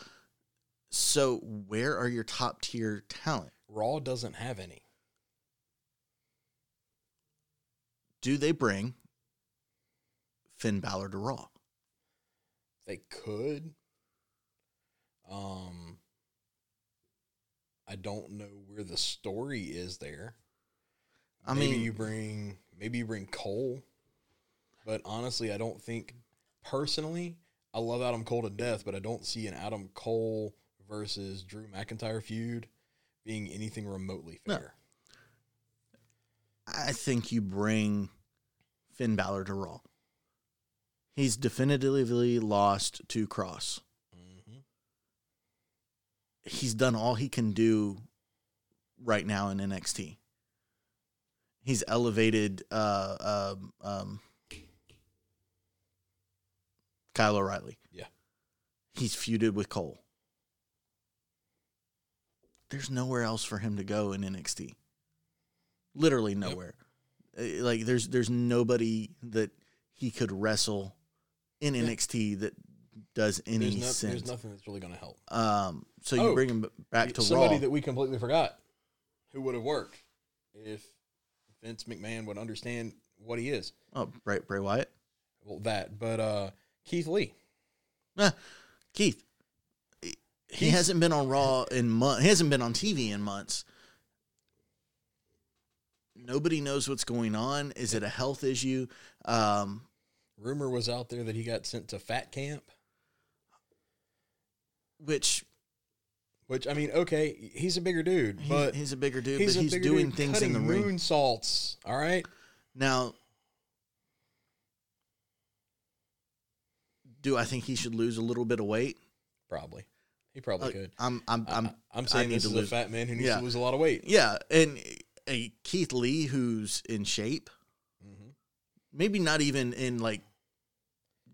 So where are your top tier talent? Raw doesn't have any. Do they bring Finn Balor to Raw? They could. I don't know where the story is there. Maybe you bring Cole, but honestly, I don't think personally. I love Adam Cole to death, but I don't see an Adam Cole versus Drew McIntyre feud being anything remotely fair. No. I think you bring Finn Balor to Raw. He's definitively lost to Cross. He's done all he can do right now in NXT. He's elevated Kyle O'Reilly. Yeah. He's feuded with Cole. There's nowhere else for him to go in NXT. Literally nowhere. Yep. Like there's nobody that he could wrestle in NXT that does any sense. There's nothing that's really going to help. So you bring him back to Raw. Somebody that we completely forgot who would have worked if Vince McMahon would understand what he is. Oh, right, Bray Wyatt. Well, that, but Keith Lee. Keith. He hasn't been on Raw in months. He hasn't been on TV in months. Nobody knows what's going on. Is it a health issue? Rumor was out there that he got sent to Fat Camp. Which I mean, okay, he's a bigger dude, but he's doing things in the ring. Cutting moonsaults, all right? Now, do I think he should lose a little bit of weight? Probably. He probably could. I'm saying this is a fat man who needs to lose a lot of weight. Yeah, and a Keith Lee who's in shape, maybe not even in like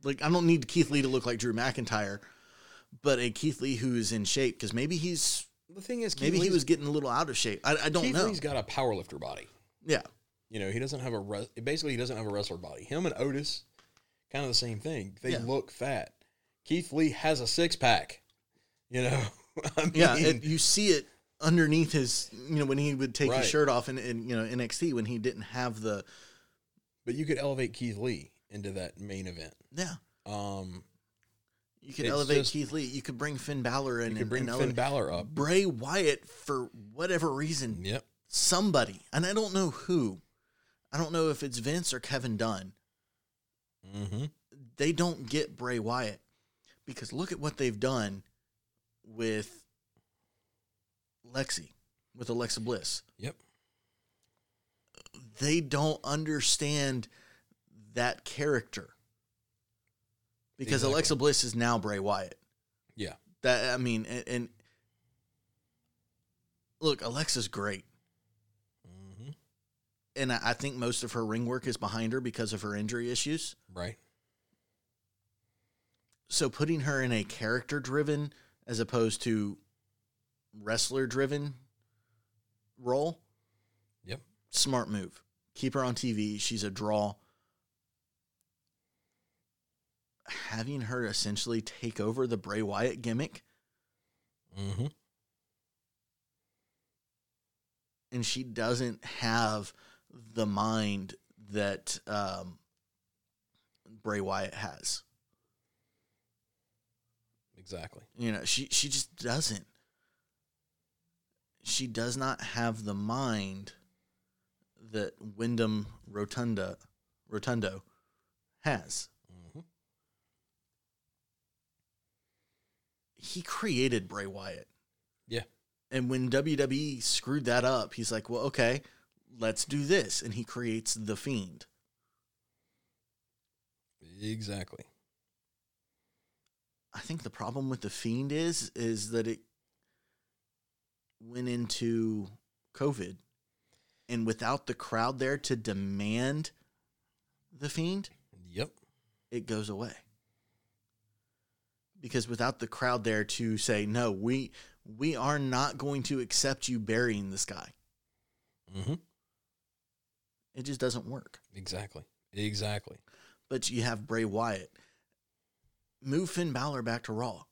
I don't need Keith Lee to look like Drew McIntyre. But a Keith Lee who is in shape, because maybe he was getting a little out of shape. I don't know. Keith Lee's got a powerlifter body. Yeah, you know, he doesn't have he doesn't have a wrestler body. Him and Otis, kind of the same thing. They look fat. Keith Lee has a six pack. You know, I mean, and you see it underneath his. You know, when he would take his shirt off, and you know NXT when he didn't have the. But you could elevate Keith Lee into that main event. Yeah. You could elevate Keith Lee. You could bring Finn Balor in. You could bring Finn Balor up. Bray Wyatt, for whatever reason, somebody, and I don't know who. I don't know if it's Vince or Kevin Dunn. Mm-hmm. They don't get Bray Wyatt because look at what they've done with Alexa Bliss. Yep. They don't understand that character. Because Alexa Bliss is now Bray Wyatt. Yeah. That, I mean, and look, Alexa's great. Mm-hmm. And I think most of her ring work is behind her because of her injury issues. Right. So putting her in a character-driven as opposed to wrestler-driven role, smart move. Keep her on TV. She's a draw. Having her essentially take over the Bray Wyatt gimmick. Mm-hmm. And she doesn't have the mind that Bray Wyatt has. Exactly. You know, she just doesn't. She does not have the mind that Wyndham Rotundo has. He created Bray Wyatt. Yeah. And when WWE screwed that up, he's like, well, okay, let's do this. And he creates The Fiend. Exactly. I think the problem with The Fiend is that it went into COVID. And without the crowd there to demand The Fiend, yep, it goes away. Because without the crowd there to say, no, we are not going to accept you burying this guy. Mm-hmm. It just doesn't work. Exactly. But you have Bray Wyatt. Move Finn Balor back to Raw.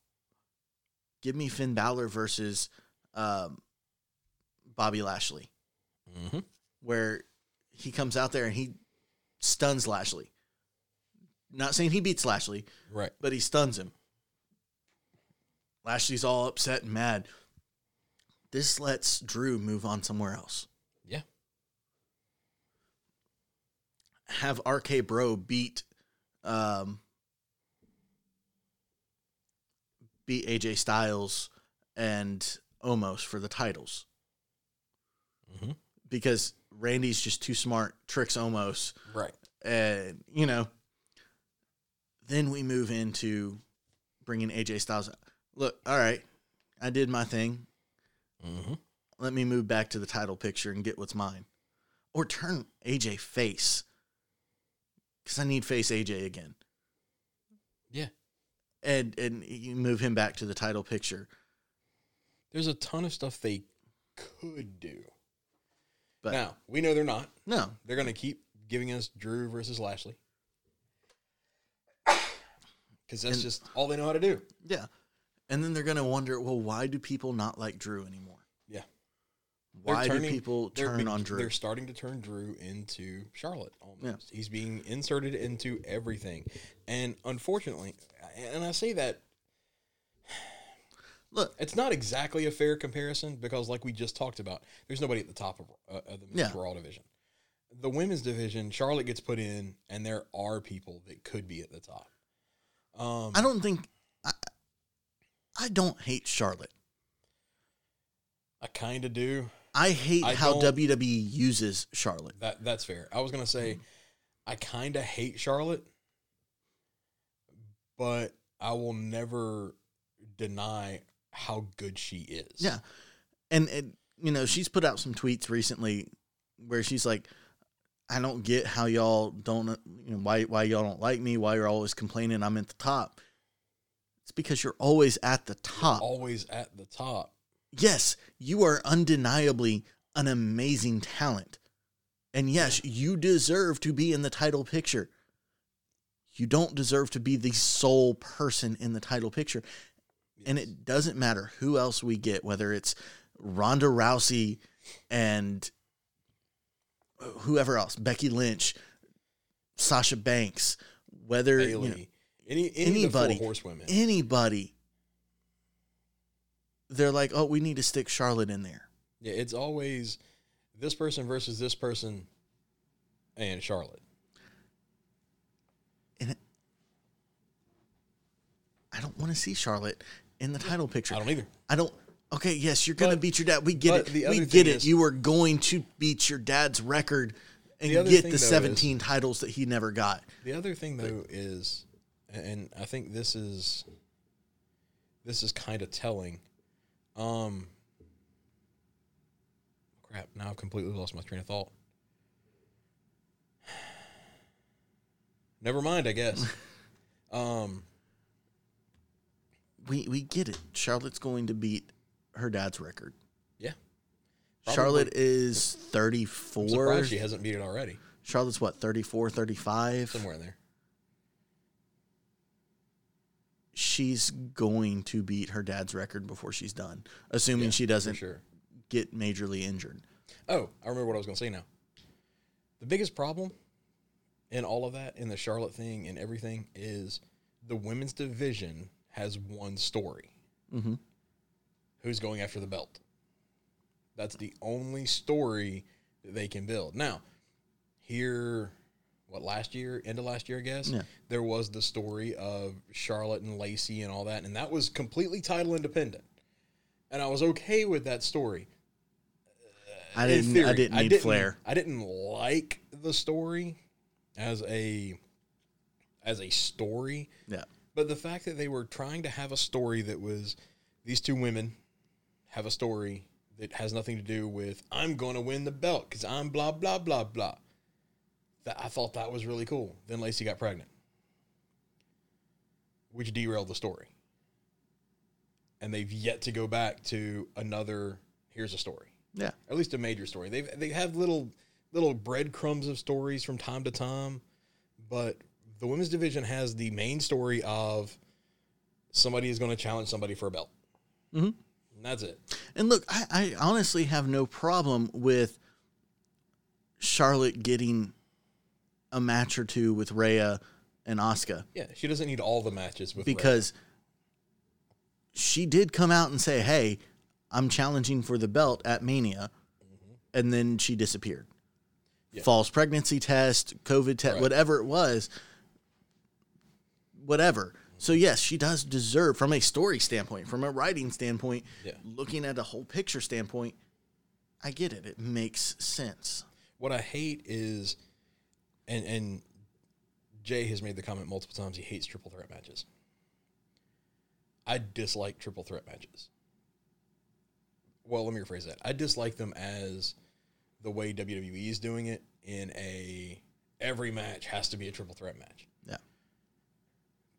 Give me Finn Balor versus Bobby Lashley. Mm-hmm. Where he comes out there and he stuns Lashley. Not saying he beats Lashley, right? But he stuns him. Lashley's all upset and mad. This lets Drew move on somewhere else. Yeah. Have RK Bro beat AJ Styles and Omos for the titles. Mm-hmm. Because Randy's just too smart, tricks Omos. Right. And, you know, then we move into bringing AJ Styles. Look, all right, I did my thing. Mm-hmm. Let me move back to the title picture and get what's mine. Or turn AJ face. Because I need face AJ again. Yeah. And you move him back to the title picture. There's a ton of stuff they could do. But now, we know they're not. No. They're going to keep giving us Drew versus Lashley. Because that's just all they know how to do. Yeah. And then they're going to wonder, well, why do people not like Drew anymore? Yeah. Why do people turn on Drew? They're starting to turn Drew into Charlotte almost. Yeah. He's being inserted into everything. And unfortunately, and I say that, look, it's not exactly a fair comparison because, like we just talked about, there's nobody at the top of the men's Raw division. The women's division, Charlotte gets put in, and there are people that could be at the top. I don't think... I don't hate Charlotte. I kind of do. I hate how WWE uses Charlotte. That's fair. I was going to say, I kind of hate Charlotte, but I will never deny how good she is. Yeah. And you know, she's put out some tweets recently where she's like, I don't get how y'all don't, you know, why y'all don't like me, why you're always complaining I'm at the top. It's because you're always at the top. You're always at the top. Yes, you are undeniably an amazing talent. And yes, you deserve to be in the title picture. You don't deserve to be the sole person in the title picture. Yes. And it doesn't matter who else we get, whether it's Ronda Rousey and whoever else, Becky Lynch, Sasha Banks, whether... Bailey. You know, anybody, of the 4 horsewomen. Anybody, they're like, oh, we need to stick Charlotte in there. Yeah, it's always this person versus this person and Charlotte. And I don't want to see Charlotte in the title picture. I don't either. Okay, yes, you're going to beat your dad. We get it. We get it. You are going to beat your dad's record and get the 17 titles that he never got. The other thing, though, is... And I think this is kind of telling. Crap, now I've completely lost my train of thought. Never mind, I guess. We get it. Charlotte's going to beat her dad's record. Yeah. Probably. Charlotte is 34. I'm surprised she hasn't beat it already. Charlotte's what, 34, 35? Somewhere in there. She's going to beat her dad's record before she's done, assuming she doesn't get majorly injured. Oh, I remember what I was going to say now. The biggest problem in all of that, in the Charlotte thing and everything, is the women's division has one story. Mm-hmm. Who's going after the belt? That's the only story that they can build. Now, here... end of last year, I guess, there was the story of Charlotte and Lacey and all that, and that was completely title independent. And I was okay with that story. I didn't need Flair. I didn't like the story as a story. Yeah. But the fact that they were trying to have a story that was these two women have a story that has nothing to do with I'm going to win the belt because I'm blah, blah, blah, blah. I thought that was really cool. Then Lacey got pregnant, which derailed the story. And they've yet to go back to another, here's a story. Yeah. At least a major story. They have little breadcrumbs of stories from time to time, but the women's division has the main story of somebody is going to challenge somebody for a belt. Mm-hmm. And that's it. And look, I honestly have no problem with Charlotte getting a match or two with Rhea and Asuka. Yeah, she doesn't need all the matches with because Rhea. She did come out and say, hey, I'm challenging for the belt at Mania, mm-hmm. and then she disappeared. Yeah. False pregnancy test, COVID test, right. Whatever it was, whatever. Mm-hmm. So, yes, she does deserve, from a story standpoint, from a writing standpoint, yeah. looking at a whole picture standpoint, I get it. It makes sense. What I hate is, and Jay has made the comment multiple times, he hates triple threat matches. I dislike triple threat matches. Well, let me rephrase that. I dislike them as the way WWE is doing it in every match has to be a triple threat match. Yeah.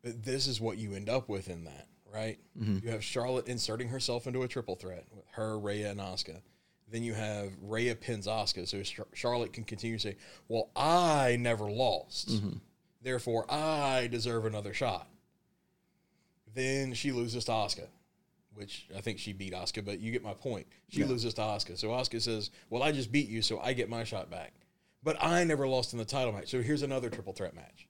But this is what you end up with in that, right? Mm-hmm. You have Charlotte inserting herself into a triple threat with her, Rhea, and Asuka. Then you have Rhea pins Asuka, so Charlotte can continue to say, well, I never lost. Mm-hmm. Therefore, I deserve another shot. Then she loses to Asuka. Which I think she beat Asuka, but you get my point. She loses to Asuka. So Asuka says, well, I just beat you, so I get my shot back. But I never lost in the title match. So here's another triple threat match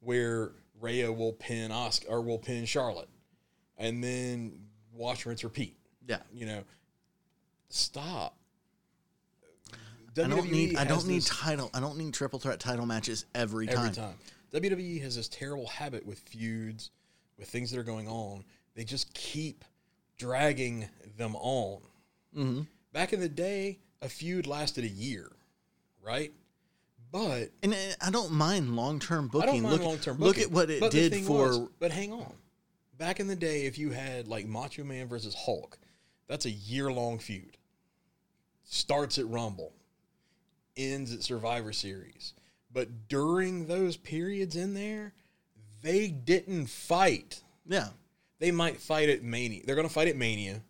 where Rhea will pin Asuka or will pin Charlotte. And then watch, rinse, repeat. Yeah. You know. Stop. I don't need triple threat title matches every time. WWE has this terrible habit with feuds, with things that are going on. They just keep dragging them on. Mm-hmm. Back in the day, a feud lasted a year, right? But I don't mind long-term booking. Look at what it did for. But hang on, back in the day, if you had like Macho Man versus Hulk, that's a year-long feud. Starts at Rumble, ends at Survivor Series. But during those periods in there, they didn't fight. Yeah. They might fight at Mania. They're going to fight at Mania.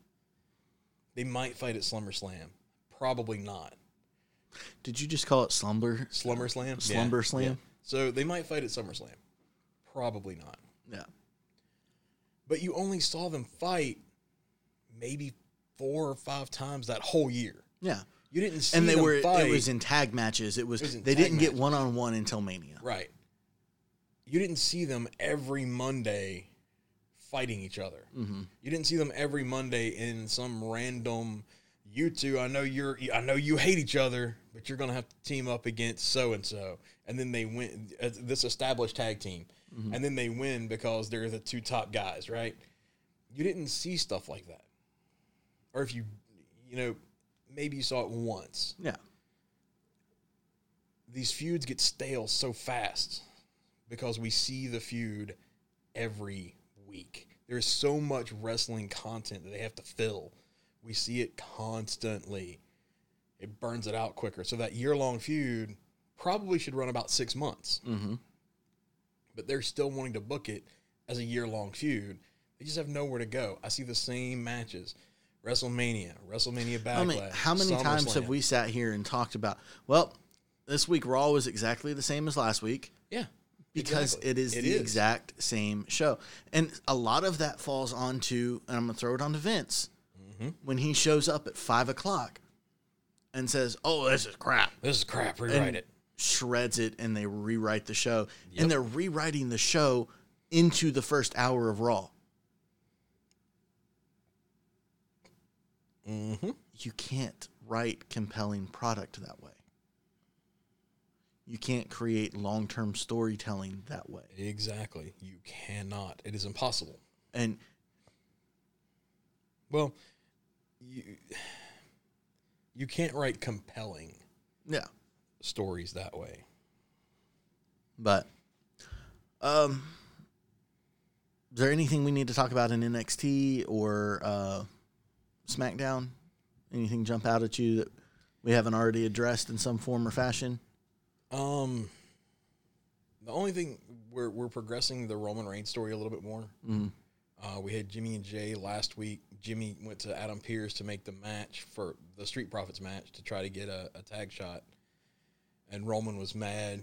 They might fight at SummerSlam. Probably not. Did you just call it SummerSlam? SummerSlam. Yeah. So they might fight at SummerSlam. Probably not. Yeah. But you only saw them fight maybe 4 or 5 times that whole year. Yeah. You didn't see them fight. It was in tag matches. They didn't get one-on-one until Mania. Right. You didn't see them every Monday fighting each other. Mm-hmm. You didn't see them every Monday in some random, you two, I know you hate each other, but you're going to have to team up against so-and-so. And then they win, this established tag team. Mm-hmm. And then they win because they're the two top guys, right? You didn't see stuff like that. Or if you maybe you saw it once. Yeah. These feuds get stale so fast because we see the feud every week. There is so much wrestling content that they have to fill. We see it constantly. It burns it out quicker. So that year-long feud probably should run about 6 months. Mm-hmm. But they're still wanting to book it as a year-long feud. They just have nowhere to go. I see the same matches. WrestleMania Backlash. I mean, how many times have we sat here and talked about, well, this week Raw was exactly the same as last week. Yeah. Because it is the exact same show. And a lot of that falls onto, and I'm going to throw it onto Vince, mm-hmm. when he shows up at 5 o'clock and says, oh, this is crap. This is crap. Rewrite it. Shreds it, and they rewrite the show. Yep. And they're rewriting the show into the first hour of Raw. Mm-hmm. You can't write compelling product that way. You can't create long-term storytelling that way. Exactly. You cannot. It is impossible. And You can't write compelling stories that way. But is there anything we need to talk about in NXT or SmackDown? Anything jump out at you that we haven't already addressed in some form or fashion? The only thing, we're progressing the Roman Reigns story a little bit more. Mm-hmm. We had Jimmy and Jay last week. Jimmy went to Adam Pearce to make the match for the Street Profits match to try to get a tag shot. And Roman was mad.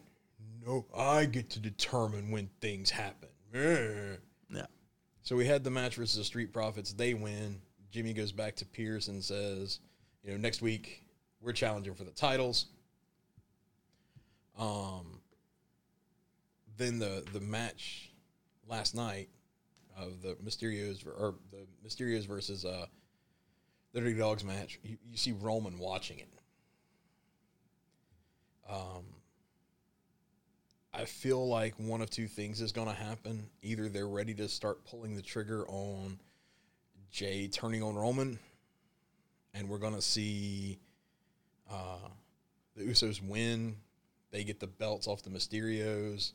No, I get to determine when things happen. Yeah. So we had the match versus the Street Profits. They win. Jimmy goes back to Pearce and says, you know, next week we're challenging for the titles. Then the match last night of the Mysterios or the Mysterios versus the Dirty Dogs match, you see Roman watching it. I feel like one of two things is going to happen. Either they're ready to start pulling the trigger on Jay turning on Roman, and we're going to see the Usos win. They get the belts off the Mysterios.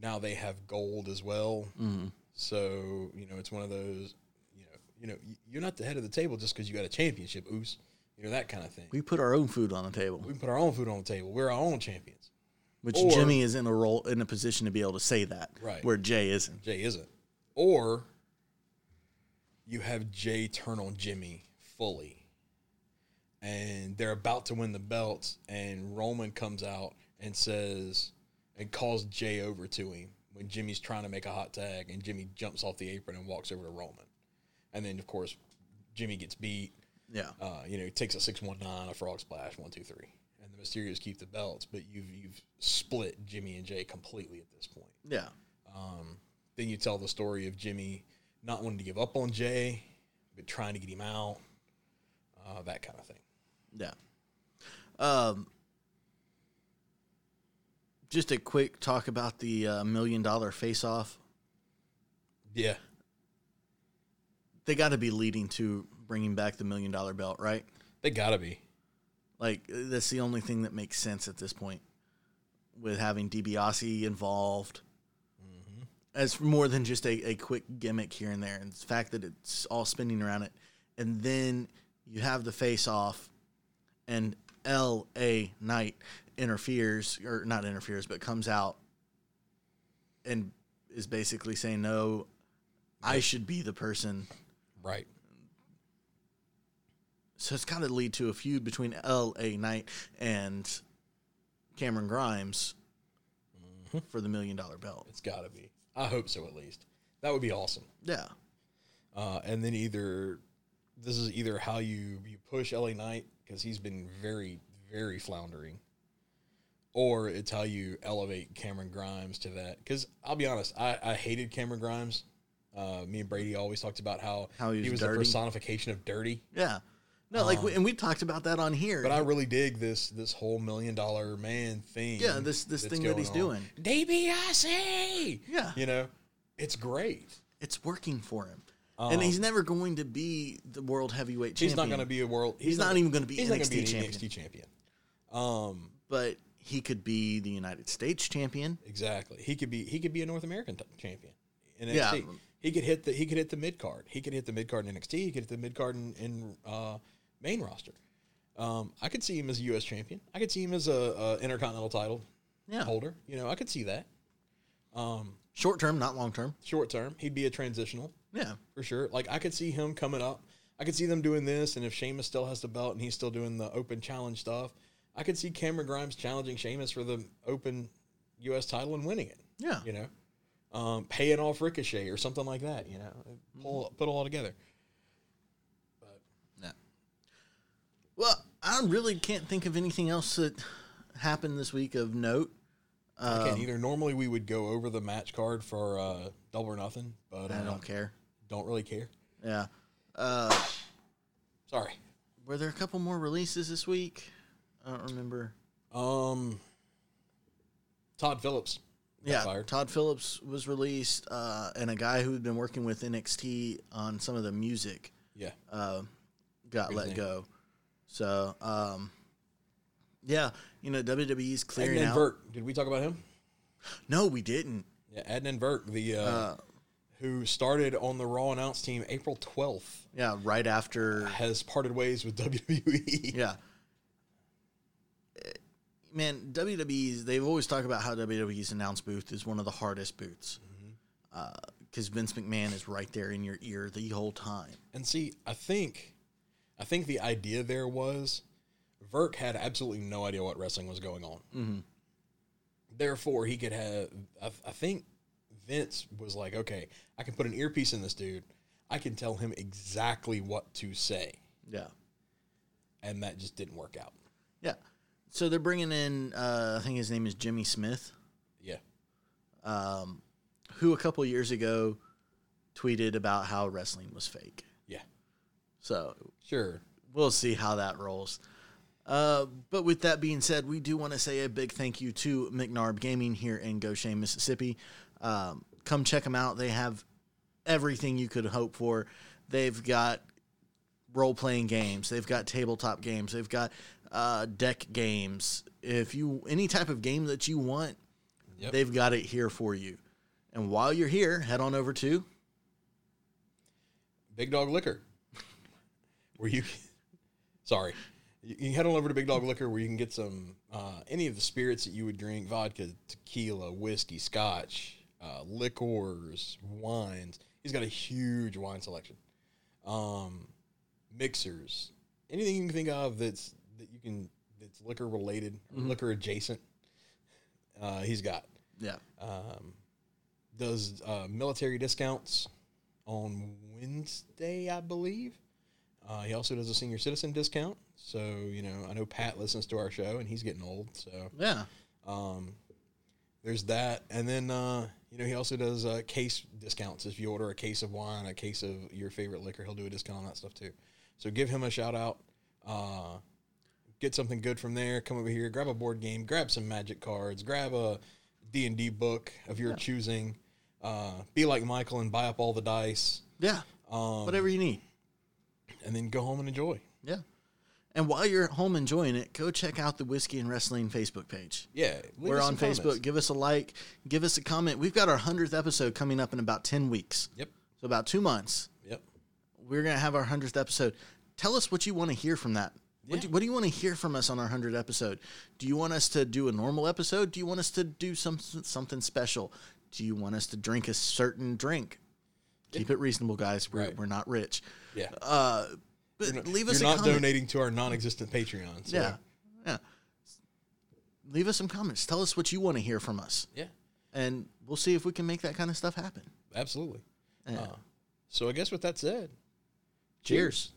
Now they have gold as well. Mm-hmm. So, you know, it's one of those, you know, you're not the head of the table just because you got a championship, Oos. You know, that kind of thing. We put our own food on the table. We're our own champions. Which or, Jimmy is in a role, in a position to be able to say that. Right. Where Jay isn't. Or you have Jay turn on Jimmy fully. And they're about to win the belts, and Roman comes out and says, and calls Jay over to him when Jimmy's trying to make a hot tag, and Jimmy jumps off the apron and walks over to Roman. And then, of course, Jimmy gets beat. Yeah. You know, he takes a 619, a frog splash, 1, 2, 3. And the Mysterios keep the belts, but you've split Jimmy and Jay completely at this point. Yeah. Then you tell the story of Jimmy not wanting to give up on Jay, but trying to get him out, that kind of thing. Yeah. Just a quick talk about the $1 million face-off. Yeah. They got to be leading to bringing back the $1 million belt, right? They got to be. Like, that's the only thing that makes sense at this point with having DiBiase involved. Mm-hmm. As more than just a quick gimmick here and there. And the fact that it's all spinning around it. And then you have the face-off and L.A. Knight but comes out and is basically saying, no, I should be the person. Right. So it's got to lead to a feud between L.A. Knight and Cameron Grimes for the $1 million belt. It's got to be. I hope so, at least. That would be awesome. Yeah. And then this is how you push L.A. Knight, because he's been very, very floundering. Or it's how you elevate Cameron Grimes to that. Because I'll be honest, I hated Cameron Grimes. Me and Brady always talked about how he was the personification of dirty. Yeah. No, we talked about that on here. But I really dig this whole $1 million man thing. Yeah, this thing that he's doing. DiBiase! Yeah. You know, it's great. It's working for him. And he's never going to be the world heavyweight champion. He's not going to be a world. He's not even going to be an NXT champion. But he could be the United States champion. Exactly. He could be a North American champion in NXT. Yeah. He could hit the mid card. He could hit the mid card in NXT. He could hit the mid card in main roster. I could see him as a U.S. champion. I could see him as a Intercontinental title holder. You know, I could see that. Short term, not long term. Short term, he'd be a transitional. Yeah, for sure. Like, I could see him coming up. I could see them doing this, and if Sheamus still has the belt and he's still doing the open challenge stuff, I could see Cameron Grimes challenging Sheamus for the open U.S. title and winning it. Yeah. You know? Paying off Ricochet or something like that, you know? Put it all together. But no. Well, I really can't think of anything else that happened this week of note. I can't either. Normally, we would go over the match card for Double or Nothing, but I don't care. Don't really care. Yeah. Sorry. Were there a couple more releases this week? I don't remember. Todd Phillips got fired. Todd Phillips was released, and a guy who had been working with NXT on some of the music got let go. So, yeah, you know, WWE's clearing Adnan out. Burke. Did we talk about him? No, we didn't. Yeah, Adnan Burke, the who started on the Raw announce team April 12th. Yeah, right after. Has parted ways with WWE. Yeah. Man, WWE's, they've always talked about how WWE's announce booth is one of the hardest booths. Because Vince McMahon is right there in your ear the whole time. And see, I think the idea there was Virk had absolutely no idea what wrestling was going on. Mm-hmm. Therefore, he could have... I think Vince was like, okay, I can put an earpiece in this dude. I can tell him exactly what to say. Yeah. And that just didn't work out. Yeah. So they're bringing in, I think his name is Jimmy Smith. Yeah. Who a couple years ago tweeted about how wrestling was fake. Yeah. So. Sure. We'll see how that rolls. But with that being said, we do want to say a big thank you to McNarb Gaming here in Goshen, Mississippi. Come check them out. They have everything you could hope for. They've got role-playing games. They've got tabletop games. They've got deck games. If you any type of game that you want, yep, they've got it here for you. And while you're here, head on over to Big Dog Liquor. Where you... Sorry. You can head on over to Big Dog Liquor where you can get some any of the spirits that you would drink, vodka, tequila, whiskey, scotch, liquors, wines. He's got a huge wine selection. Mixers. Anything you can think of that's liquor related, mm-hmm, liquor adjacent, he's got. Yeah. Does military discounts on Wednesday, I believe. He also does a senior citizen discount. So, you know, I know Pat listens to our show, and he's getting old. So, yeah. There's that. And then, you know, he also does case discounts. If you order a case of wine, a case of your favorite liquor, he'll do a discount on that stuff, too. So give him a shout-out. Get something good from there. Come over here. Grab a board game. Grab some magic cards. Grab a D&D book of your choosing. Be like Michael and buy up all the dice. Yeah. Whatever you need. And then go home and enjoy. Yeah. And while you're home enjoying it, go check out the Whiskey and Wrestling Facebook page. Yeah. We're on Facebook. Comments. Give us a like. Give us a comment. We've got our 100th episode coming up in about 10 weeks. Yep. So about 2 months. Yep. We're going to have our 100th episode. Tell us what you want to hear from that. Yeah. What do you want to hear from us on our 100th episode? Do you want us to do a normal episode? Do you want us to do something special? Do you want us to drink a certain drink? Yeah. Keep it reasonable, guys. We're not rich. Yeah. But leave us a comment. You're not donating to our non-existent Patreon. So. Yeah, yeah. Leave us some comments. Tell us what you want to hear from us. Yeah, and we'll see if we can make that kind of stuff happen. Absolutely. Yeah. So I guess with that said, cheers.